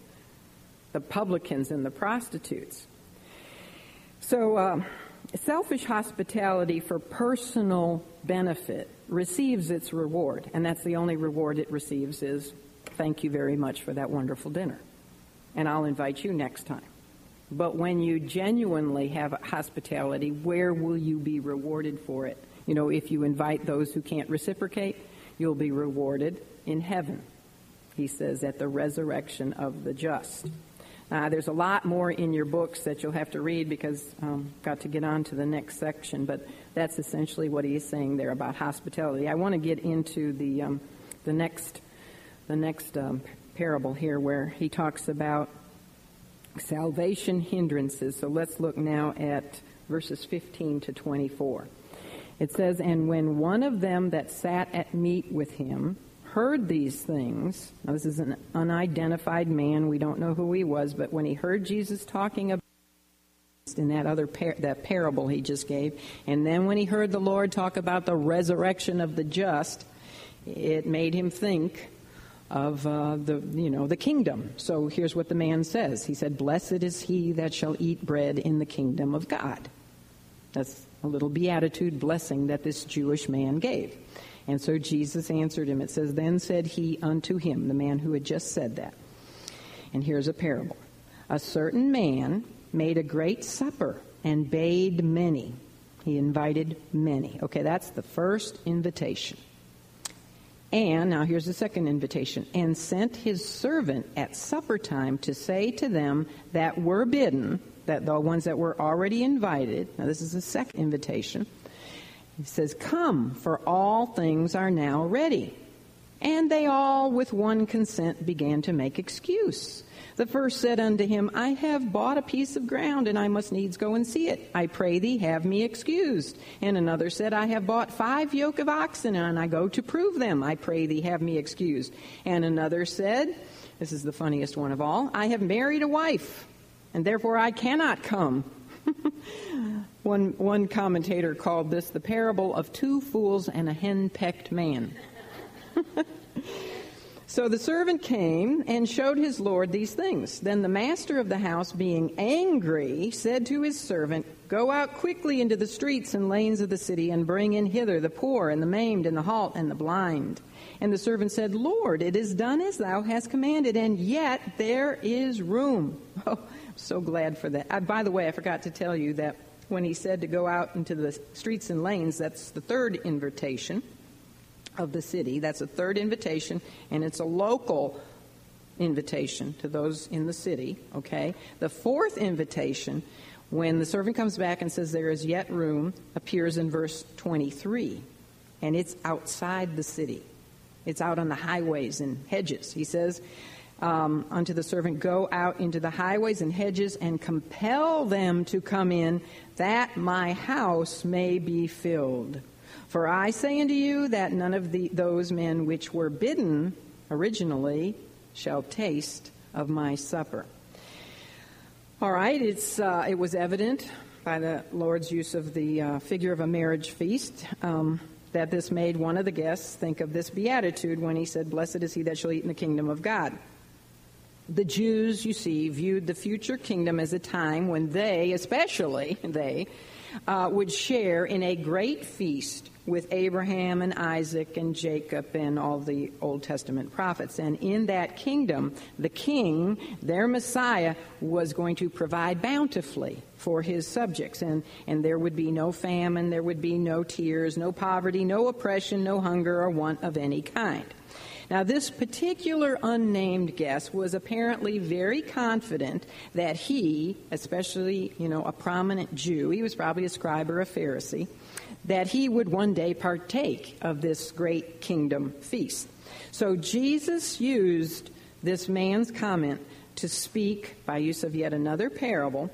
the publicans and the prostitutes. So um, selfish hospitality for personal benefit receives its reward, and that's the only reward it receives is, thank you very much for that wonderful dinner, and I'll invite you next time. But when you genuinely have hospitality, where will you be rewarded for it? You know, if you invite those who can't reciprocate, you'll be rewarded in heaven, he says, at the resurrection of the just. Uh, there's a lot more in your books that you'll have to read because I've um, got to get on to the next section, but that's essentially what he's saying there about hospitality. I want to get into the um, the next, the next um, parable here where he talks about salvation hindrances. So let's look now at verses fifteen to twenty-four. It says, and when one of them that sat at meat with him heard these things, now this is an unidentified man, we don't know who he was, but when he heard Jesus talking about in that other par- that parable he just gave, and then when he heard the Lord talk about the resurrection of the just, it made him think of uh, the, you know, the kingdom. So here's what the man says. He said, blessed is he that shall eat bread in the kingdom of God. That's a little beatitude blessing that this Jewish man gave. And so Jesus answered him. It says, then said he unto him, the man who had just said that. And here's a parable. A certain man made a great supper and bade many. He invited many. Okay, that's the first invitation. And, now here's the second invitation, and sent his servant at supper time to say to them that were bidden, that the ones that were already invited, now this is the second invitation, he says, come, for all things are now ready. And they all with one consent began to make excuse. The first said unto him, I have bought a piece of ground, and I must needs go and see it. I pray thee, have me excused. And another said, I have bought five yoke of oxen, and I go to prove them. I pray thee, have me excused. And another said, this is the funniest one of all, I have married a wife, and therefore I cannot come. one, one commentator called this the parable of two fools and a hen-pecked man. So the servant came and showed his Lord these things. Then the master of the house, being angry, said to his servant, go out quickly into the streets and lanes of the city and bring in hither the poor and the maimed and the halt and the blind. And the servant said, Lord, it is done as thou hast commanded, and yet there is room. Oh, I'm so glad for that. I, by the way, I forgot to tell you that when he said to go out into the streets and lanes, that's the third invitation of the city. That's a third invitation, and it's a local invitation to those in the city, okay? The fourth invitation, when the servant comes back and says there is yet room, appears in verse twenty-three, and it's outside the city. It's out on the highways and hedges. He says um, unto the servant, go out into the highways and hedges and compel them to come in, that my house may be filled. For I say unto you that none of the, those men which were bidden originally shall taste of my supper. All right, it's uh, it was evident by the Lord's use of the uh, figure of a marriage feast um, that this made one of the guests think of this beatitude when he said, blessed is he that shall eat in the kingdom of God. The Jews, you see, viewed the future kingdom as a time when they, especially they, uh, would share in a great feast with Abraham and Isaac and Jacob and all the Old Testament prophets. And in that kingdom, the king, their Messiah, was going to provide bountifully for his subjects. And, and there would be no famine, there would be no tears, no poverty, no oppression, no hunger or want of any kind. Now, this particular unnamed guest was apparently very confident that he, especially, you know, a prominent Jew, he was probably a scribe or a Pharisee, that he would one day partake of this great kingdom feast. So Jesus used this man's comment to speak, by use of yet another parable,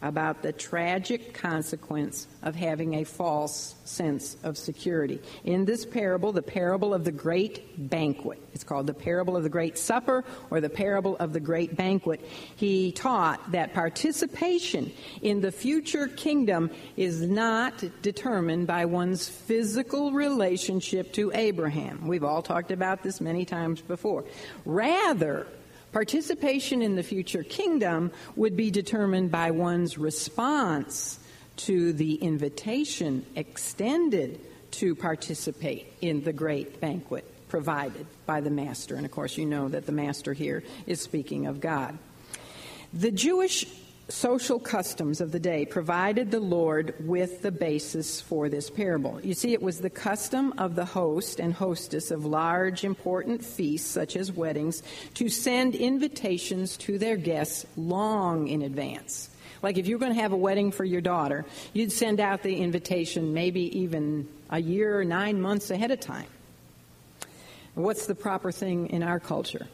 about the tragic consequence of having a false sense of security. In this parable, the parable of the great banquet, it's called the parable of the great supper or the parable of the great banquet, he taught that participation in the future kingdom is not determined by one's physical relationship to Abraham. We've all talked about this many times before. Rather, participation in the future kingdom would be determined by one's response to the invitation extended to participate in the great banquet provided by the Master. And, of course, you know that the Master here is speaking of God. The Jewish social customs of the day provided the Lord with the basis for this parable. You see, it was the custom of the host and hostess of large, important feasts, such as weddings, to send invitations to their guests long in advance. Like if you were going to have a wedding for your daughter, you'd send out the invitation maybe even a year or nine months ahead of time. What's the proper thing in our culture?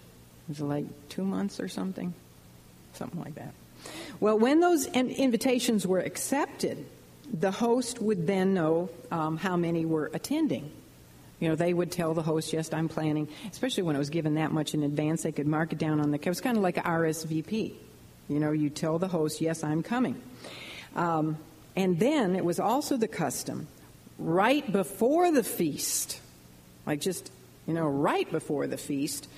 Is it like two months or something? Something like that. Well, when those invitations were accepted, the host would then know um, how many were attending. You know, they would tell the host, yes, I'm planning, especially when it was given that much in advance, they could mark it down on the, it was kind of like an R S V P. You know, you tell the host, yes, I'm coming. Um, and then it was also the custom, right before the feast, like just, you know, right before the feast,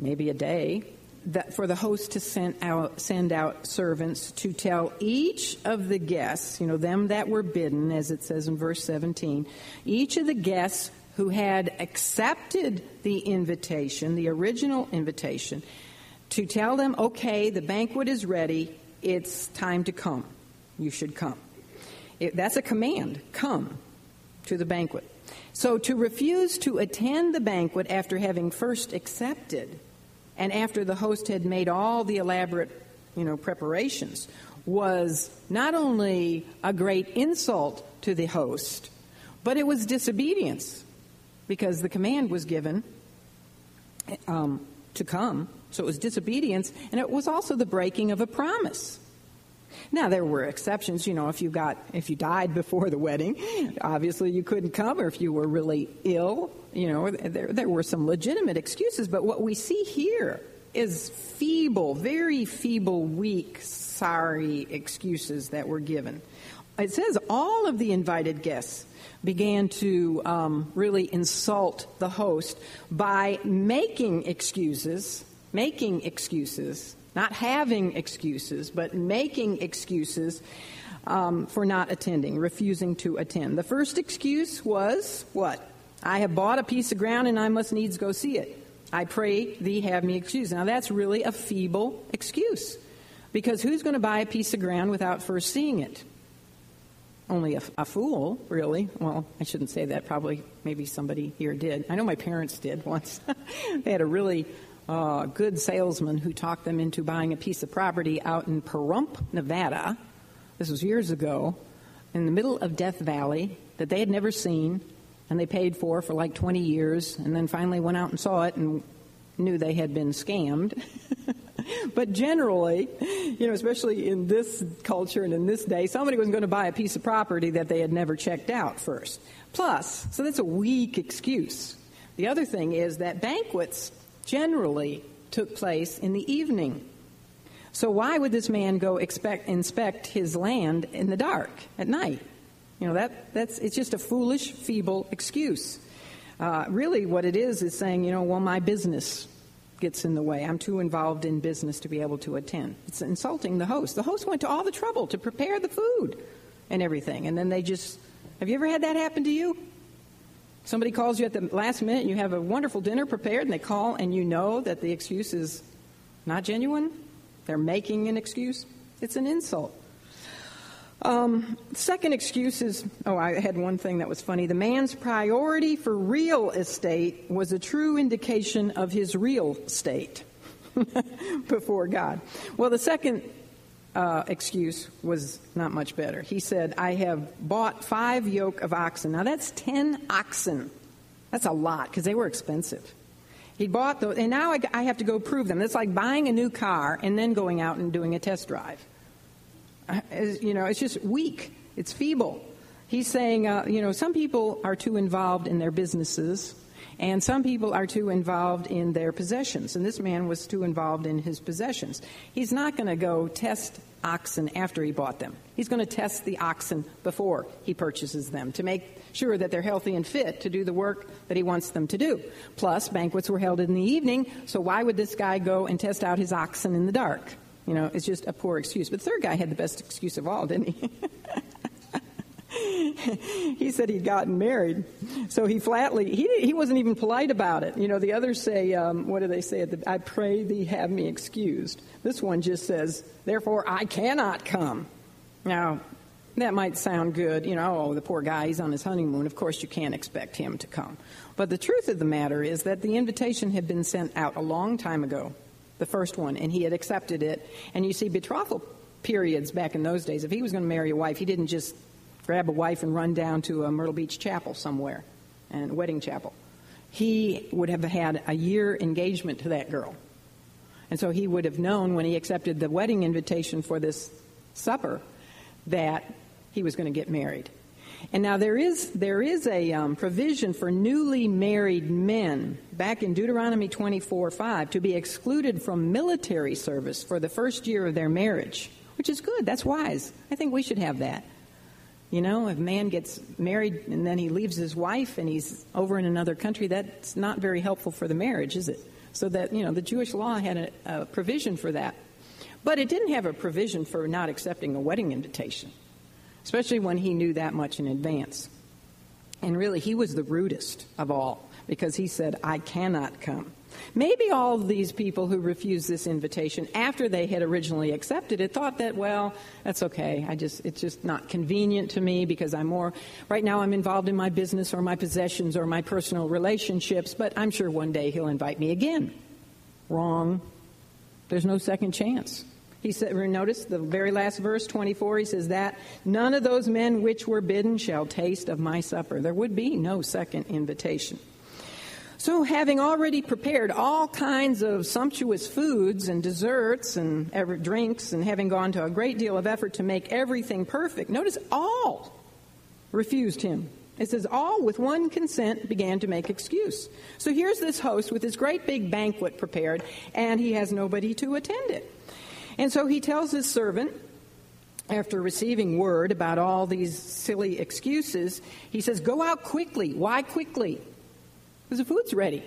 maybe a day, that for the host to send out, send out servants to tell each of the guests, you know, them that were bidden, as it says in verse seventeen, each of the guests who had accepted the invitation, the original invitation, to tell them, okay, the banquet is ready, it's time to come. You should come. It, that's a command, come to the banquet. So to refuse to attend the banquet after having first accepted and after the host had made all the elaborate, you know, preparations, was not only a great insult to the host, but it was disobedience because the command was given um, to come. So it was disobedience, and it was also the breaking of a promise. Now, there were exceptions, you know, if you got, if you died before the wedding, obviously you couldn't come, or if you were really ill, you know, there, there were some legitimate excuses. But what we see here is feeble, very feeble, weak, sorry excuses that were given. It says all of the invited guests began to um, really insult the host by making excuses, making excuses. Not having excuses, but making excuses um, for not attending, refusing to attend. The first excuse was what? I have bought a piece of ground and I must needs go see it. I pray thee have me excused. Now that's really a feeble excuse because who's going to buy a piece of ground without first seeing it? Only a, a fool, really. Well, I shouldn't say that. Probably maybe somebody here did. I know my parents did once. They had a really a uh, good salesman who talked them into buying a piece of property out in Pahrump, Nevada. This was years ago, in the middle of Death Valley, that they had never seen, and they paid for for like twenty years, and then finally went out and saw it and knew they had been scammed. But generally, you know, especially in this culture and in this day, somebody was going to buy a piece of property that they had never checked out first. Plus, so that's a weak excuse. The other thing is that banquets generally took place in the evening. So why would this man go expect, inspect his land in the dark at night? You know, that that's it's just a foolish, feeble excuse. Uh, really what it is is saying, you know, well, my business gets in the way. I'm too involved in business to be able to attend. It's insulting the host. The host went to all the trouble to prepare the food and everything. And then they just, have you ever had that happen to you? Somebody calls you at the last minute, and you have a wonderful dinner prepared, and they call, and you know that the excuse is not genuine. They're making an excuse. It's an insult. Um, second excuse is, oh, I had one thing that was funny. The man's priority for real estate was a true indication of his real state before God. Well, the second uh, excuse was not much better. He said, I have bought five yoke of oxen. Now, that's ten oxen. That's a lot because they were expensive. He bought those, and now I, I have to go prove them. That's like buying a new car and then going out and doing a test drive. You know, it's just weak. It's feeble. He's saying, uh, you know, some people are too involved in their businesses, and some people are too involved in their possessions. And this man was too involved in his possessions. He's not going to go test oxen after he bought them. He's going to test the oxen before he purchases them to make sure that they're healthy and fit to do the work that he wants them to do. Plus, banquets were held in the evening, so why would this guy go and test out his oxen in the dark? You know, it's just a poor excuse. But the third guy had the best excuse of all, didn't he? He said he'd gotten married. So he flatly, he he wasn't even polite about it. You know, the others say, um, what do they say? At the, I pray thee have me excused. This one just says, therefore I cannot come. Now, that might sound good. You know, oh, the poor guy, he's on his honeymoon. Of course you can't expect him to come. But the truth of the matter is that the invitation had been sent out a long time ago. The first one, and he had accepted it. And you see, betrothal periods back in those days, if he was going to marry a wife, he didn't just grab a wife and run down to a Myrtle Beach chapel somewhere, and wedding chapel. He would have had a year engagement to that girl. And so he would have known when he accepted the wedding invitation for this supper that he was going to get married. And now there is there is a um, provision for newly married men back in Deuteronomy twenty-four five to be excluded from military service for the first year of their marriage, which is good. That's wise. I think we should have that. You know, if a man gets married and then he leaves his wife and he's over in another country, that's not very helpful for the marriage, is it? So that, you know, the Jewish law had a, a provision for that. But it didn't have a provision for not accepting a wedding invitation, especially when he knew that much in advance. And really, he was the rudest of all, because he said, I cannot come. Maybe all of these people who refused this invitation after they had originally accepted it thought that, well, that's okay. I just it's just not convenient to me because I'm more, right now I'm involved in my business or my possessions or my personal relationships, but I'm sure one day he'll invite me again. Wrong. There's no second chance. He said, notice the very last verse, twenty-four, he says that none of those men which were bidden shall taste of my supper. There would be no second invitation. So having already prepared all kinds of sumptuous foods and desserts and every, drinks, and having gone to a great deal of effort to make everything perfect, notice all refused him. It says all with one consent began to make excuse. So here's this host with his great big banquet prepared, and he has nobody to attend it. And so he tells his servant, after receiving word about all these silly excuses, he says, go out quickly. Why quickly? Because the food's ready.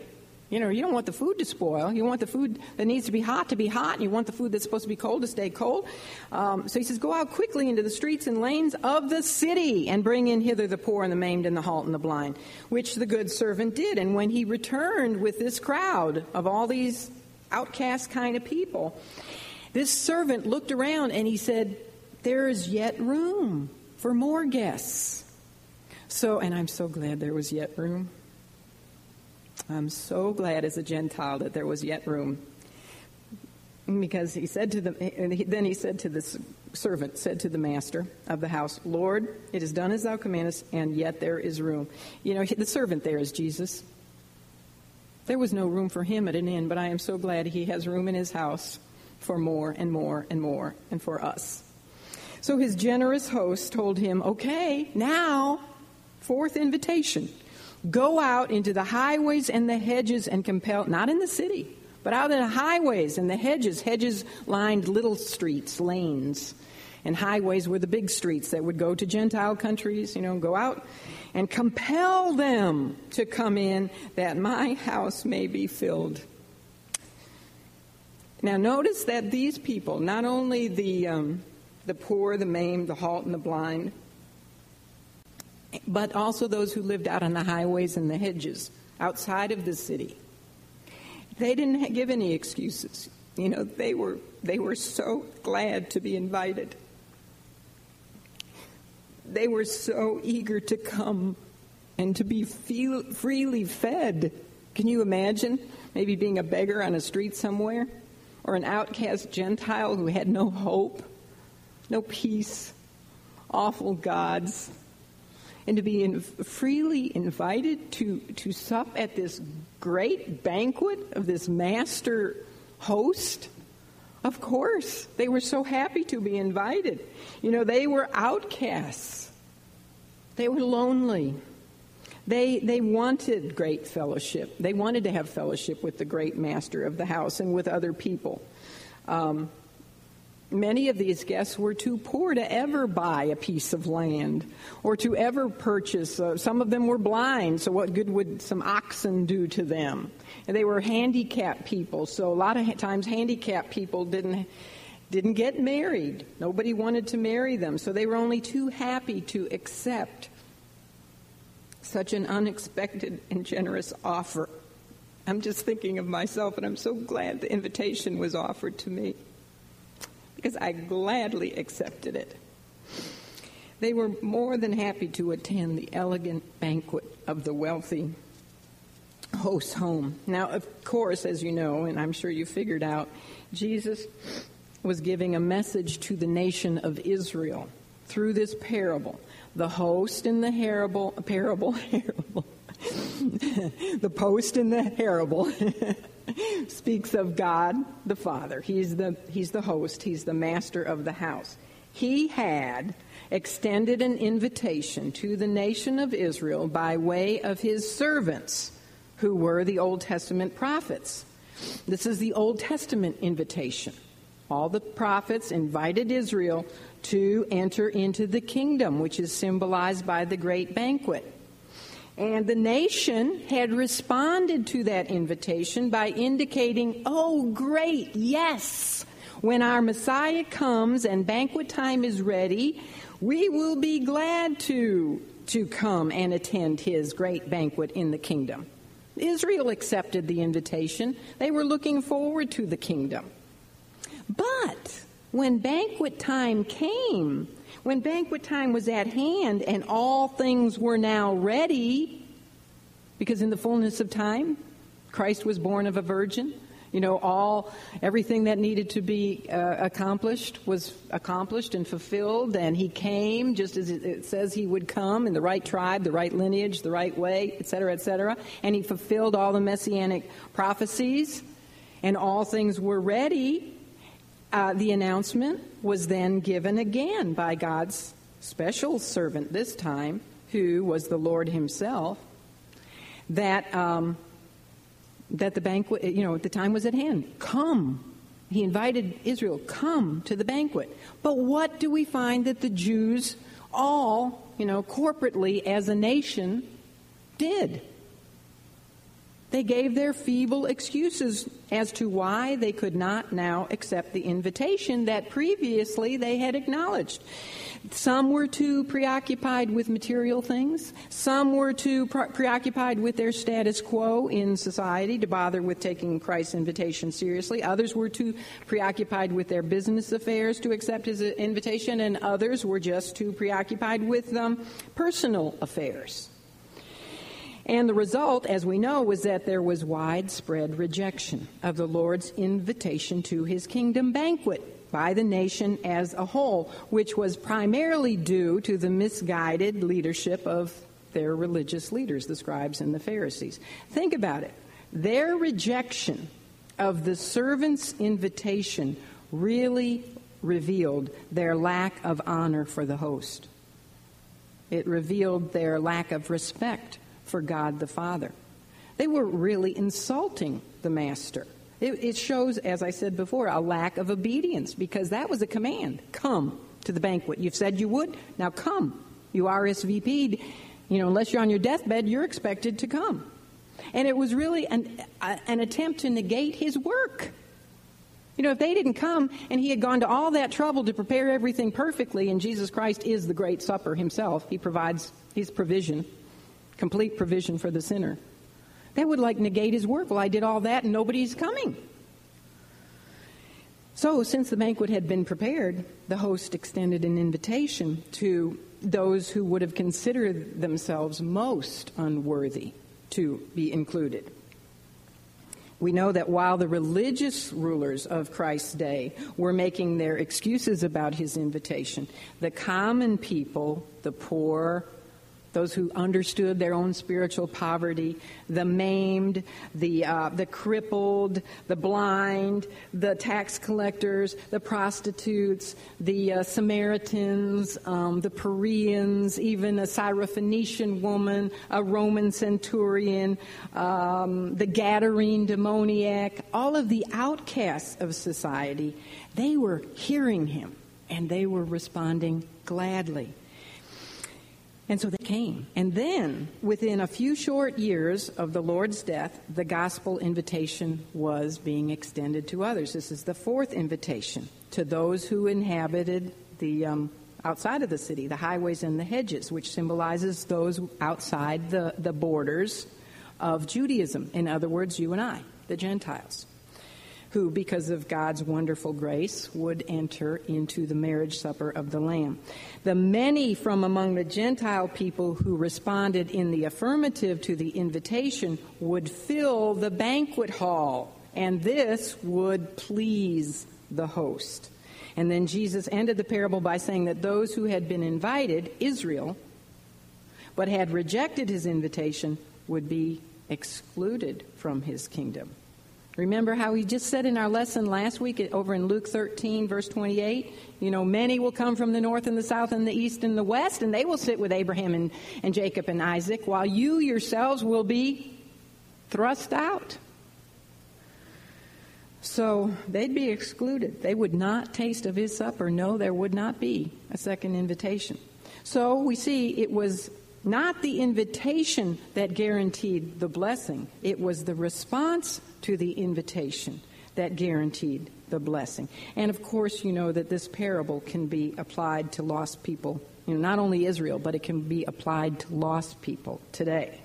You know, you don't want the food to spoil. You want the food that needs to be hot to be hot, and you want the food that's supposed to be cold to stay cold. Um, so he says, go out quickly into the streets and lanes of the city and bring in hither the poor and the maimed and the halt and the blind, which the good servant did. And when he returned with this crowd of all these outcast kind of people, this servant looked around and he said, there is yet room for more guests. So, and I'm so glad there was yet room. I'm so glad as a Gentile that there was yet room. because he said to the, and he, then he said to the servant, said to the master of the house, Lord, it is done as thou commandest, and yet there is room. You know, the servant there is Jesus. There was no room for him at an inn, but I am so glad he has room in his house for more and more and more, and for us. So his generous host told him, okay, now, fourth invitation, go out into the highways and the hedges and compel, not in the city, but out in the highways and the hedges. Hedges lined little streets, lanes, and highways were the big streets that would go to Gentile countries, you know, go out and compel them to come in that my house may be filled. Now, notice that these people, not only the um, the poor, the maimed, the halt, and the blind, but also those who lived out on the highways and the hedges outside of the city, they didn't give any excuses. You know, they were they were so glad to be invited. They were so eager to come and to be feel, freely fed. Can you imagine maybe being a beggar on a street somewhere, or an outcast Gentile who had no hope, no peace, awful gods, and to be in, freely invited to, to sup at this great banquet of this master host? Of course, they were so happy to be invited. You know, they were outcasts. They were lonely. They they wanted great fellowship. They wanted to have fellowship with the great master of the house and with other people. Um, many of these guests were too poor to ever buy a piece of land or to ever purchase. Uh, some of them were blind, so what good would some oxen do to them? And they were handicapped people, so a lot of ha- times handicapped people didn't didn't get married. Nobody wanted to marry them, so they were only too happy to accept such an unexpected and generous offer. I'm just thinking of myself, and I'm so glad the invitation was offered to me, because I gladly accepted it. They were more than happy to attend the elegant banquet of the wealthy host's home. Now, of course, as you know, and I'm sure you figured out, Jesus was giving a message to the nation of Israel through this parable. The host in the parable, parable, parable. The post in the parable speaks of God the Father. He's the he's the host. He's the master of the house. He had extended an invitation to the nation of Israel by way of his servants, who were the Old Testament prophets. This is the Old Testament invitation. All the prophets invited Israel to enter into the kingdom, which is symbolized by the great banquet. And the nation had responded to that invitation by indicating, oh, great, yes, when our Messiah comes and banquet time is ready, we will be glad to, to come and attend his great banquet in the kingdom. Israel accepted the invitation. They were looking forward to the kingdom. But when banquet time came, when banquet time was at hand and all things were now ready, because in the fullness of time, Christ was born of a virgin. You know, all everything that needed to be uh, accomplished was accomplished and fulfilled, and he came just as it says he would come, in the right tribe, the right lineage, the right way, et cetera, et cetera. And he fulfilled all the messianic prophecies, and all things were ready. Uh, the announcement was then given again by God's special servant this time, who was the Lord himself, that um, that the banquet, you know, the time was at hand. Come. He invited Israel, come to the banquet. But what do we find that the Jews all, you know, corporately as a nation did? They gave their feeble excuses as to why they could not now accept the invitation that previously they had acknowledged. Some were too preoccupied with material things. Some were too pre- preoccupied with their status quo in society to bother with taking Christ's invitation seriously. Others were too preoccupied with their business affairs to accept his invitation, and others were just too preoccupied with um, personal affairs. And the result, as we know, was that there was widespread rejection of the Lord's invitation to his kingdom banquet by the nation as a whole, which was primarily due to the misguided leadership of their religious leaders, the scribes and the Pharisees. Think about it. Their rejection of the servant's invitation really revealed their lack of honor for the host. It revealed their lack of respect for God the Father. They were really insulting the Master. It, it shows, as I said before, a lack of obedience, because that was a command. Come to the banquet. You've said you would. Now come. You R S V P'd. You know, unless you're on your deathbed, you're expected to come. And it was really an, uh, an attempt to negate his work. You know, if they didn't come, and he had gone to all that trouble to prepare everything perfectly, and Jesus Christ is the great supper himself. He provides his provision, complete provision for the sinner. That would, like, negate his work. Well, I did all that, and nobody's coming. So, since the banquet had been prepared, the host extended an invitation to those who would have considered themselves most unworthy to be included. We know that while the religious rulers of Christ's day were making their excuses about his invitation, the common people, the poor, those who understood their own spiritual poverty, the maimed, the uh, the crippled, the blind, the tax collectors, the prostitutes, the uh, Samaritans, um, the Pereans, even a Syrophoenician woman, a Roman centurion, um, the Gadarene demoniac, all of the outcasts of society, they were hearing him and they were responding gladly. And so they came. And then, within a few short years of the Lord's death, the gospel invitation was being extended to others. This is the fourth invitation to those who inhabited the um, outside of the city, the highways and the hedges, which symbolizes those outside the, the borders of Judaism. In other words, you and I, the Gentiles, who, because of God's wonderful grace, would enter into the marriage supper of the Lamb. The many from among the Gentile people who responded in the affirmative to the invitation would fill the banquet hall, and this would please the host. And then Jesus ended the parable by saying that those who had been invited, Israel, but had rejected his invitation, would be excluded from his kingdom. Remember how he just said in our lesson last week over in Luke thirteen, verse twenty-eight, you know, many will come from the north and the south and the east and the west, and they will sit with Abraham and, and Jacob and Isaac, while you yourselves will be thrust out. So they'd be excluded. They would not taste of his supper. No, there would not be a second invitation. So we see it was not the invitation that guaranteed the blessing. It was the response to the invitation that guaranteed the blessing. And, of course, you know that this parable can be applied to lost people, you know, not only Israel, but it can be applied to lost people today.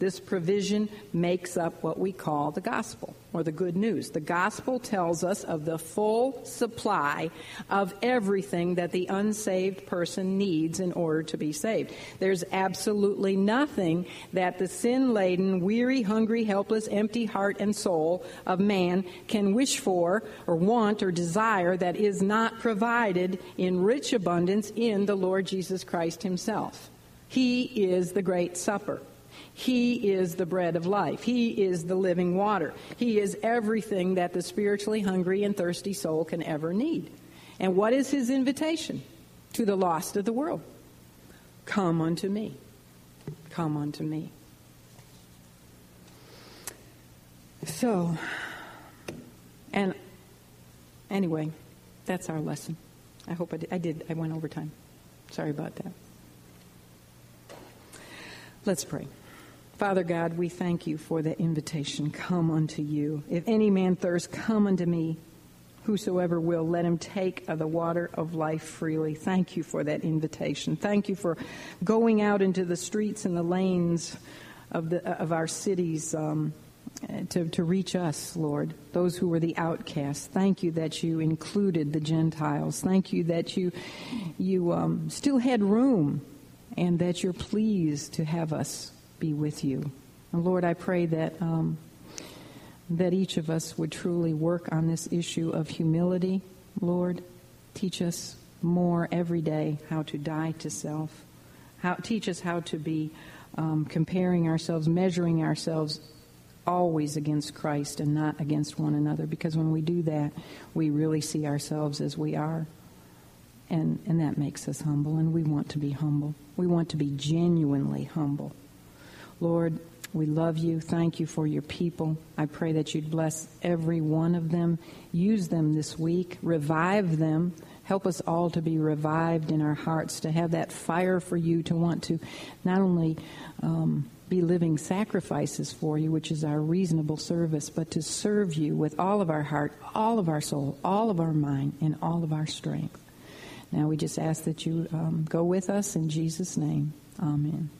This provision makes up what we call the gospel, or the good news. The gospel tells us of the full supply of everything that the unsaved person needs in order to be saved. There's absolutely nothing that the sin-laden, weary, hungry, helpless, empty heart and soul of man can wish for or want or desire that is not provided in rich abundance in the Lord Jesus Christ himself. He is the great supper. He is the bread of life. He is the living water. He is everything that the spiritually hungry and thirsty soul can ever need. And what is his invitation to the lost of the world? Come unto me. Come unto me. So, and anyway, that's our lesson. I hope I did. I, did. I went over time. Sorry about that. Let's pray. Father God, we thank you for the invitation. Come unto you. If any man thirst, come unto me. Whosoever will, let him take of the water of life freely. Thank you for that invitation. Thank you for going out into the streets and the lanes of the of our cities um, to, to reach us, Lord, those who were the outcasts. Thank you that you included the Gentiles. Thank you that you, you um, still had room, and that you're pleased to have us be with you. And Lord, I pray that um, that each of us would truly work on this issue of humility. Lord, teach us more every day how to die to self. How, teach us how to be um, comparing ourselves, measuring ourselves always against Christ and not against one another. Because when we do that, we really see ourselves as we are. And, and that makes us humble, and we want to be humble. We want to be genuinely humble. Lord, we love you. Thank you for your people. I pray that you'd bless every one of them. Use them this week. Revive them. Help us all to be revived in our hearts, to have that fire for you, to want to not only um, be living sacrifices for you, which is our reasonable service, but to serve you with all of our heart, all of our soul, all of our mind, and all of our strength. Now we just ask that you um, go with us in Jesus' name. Amen.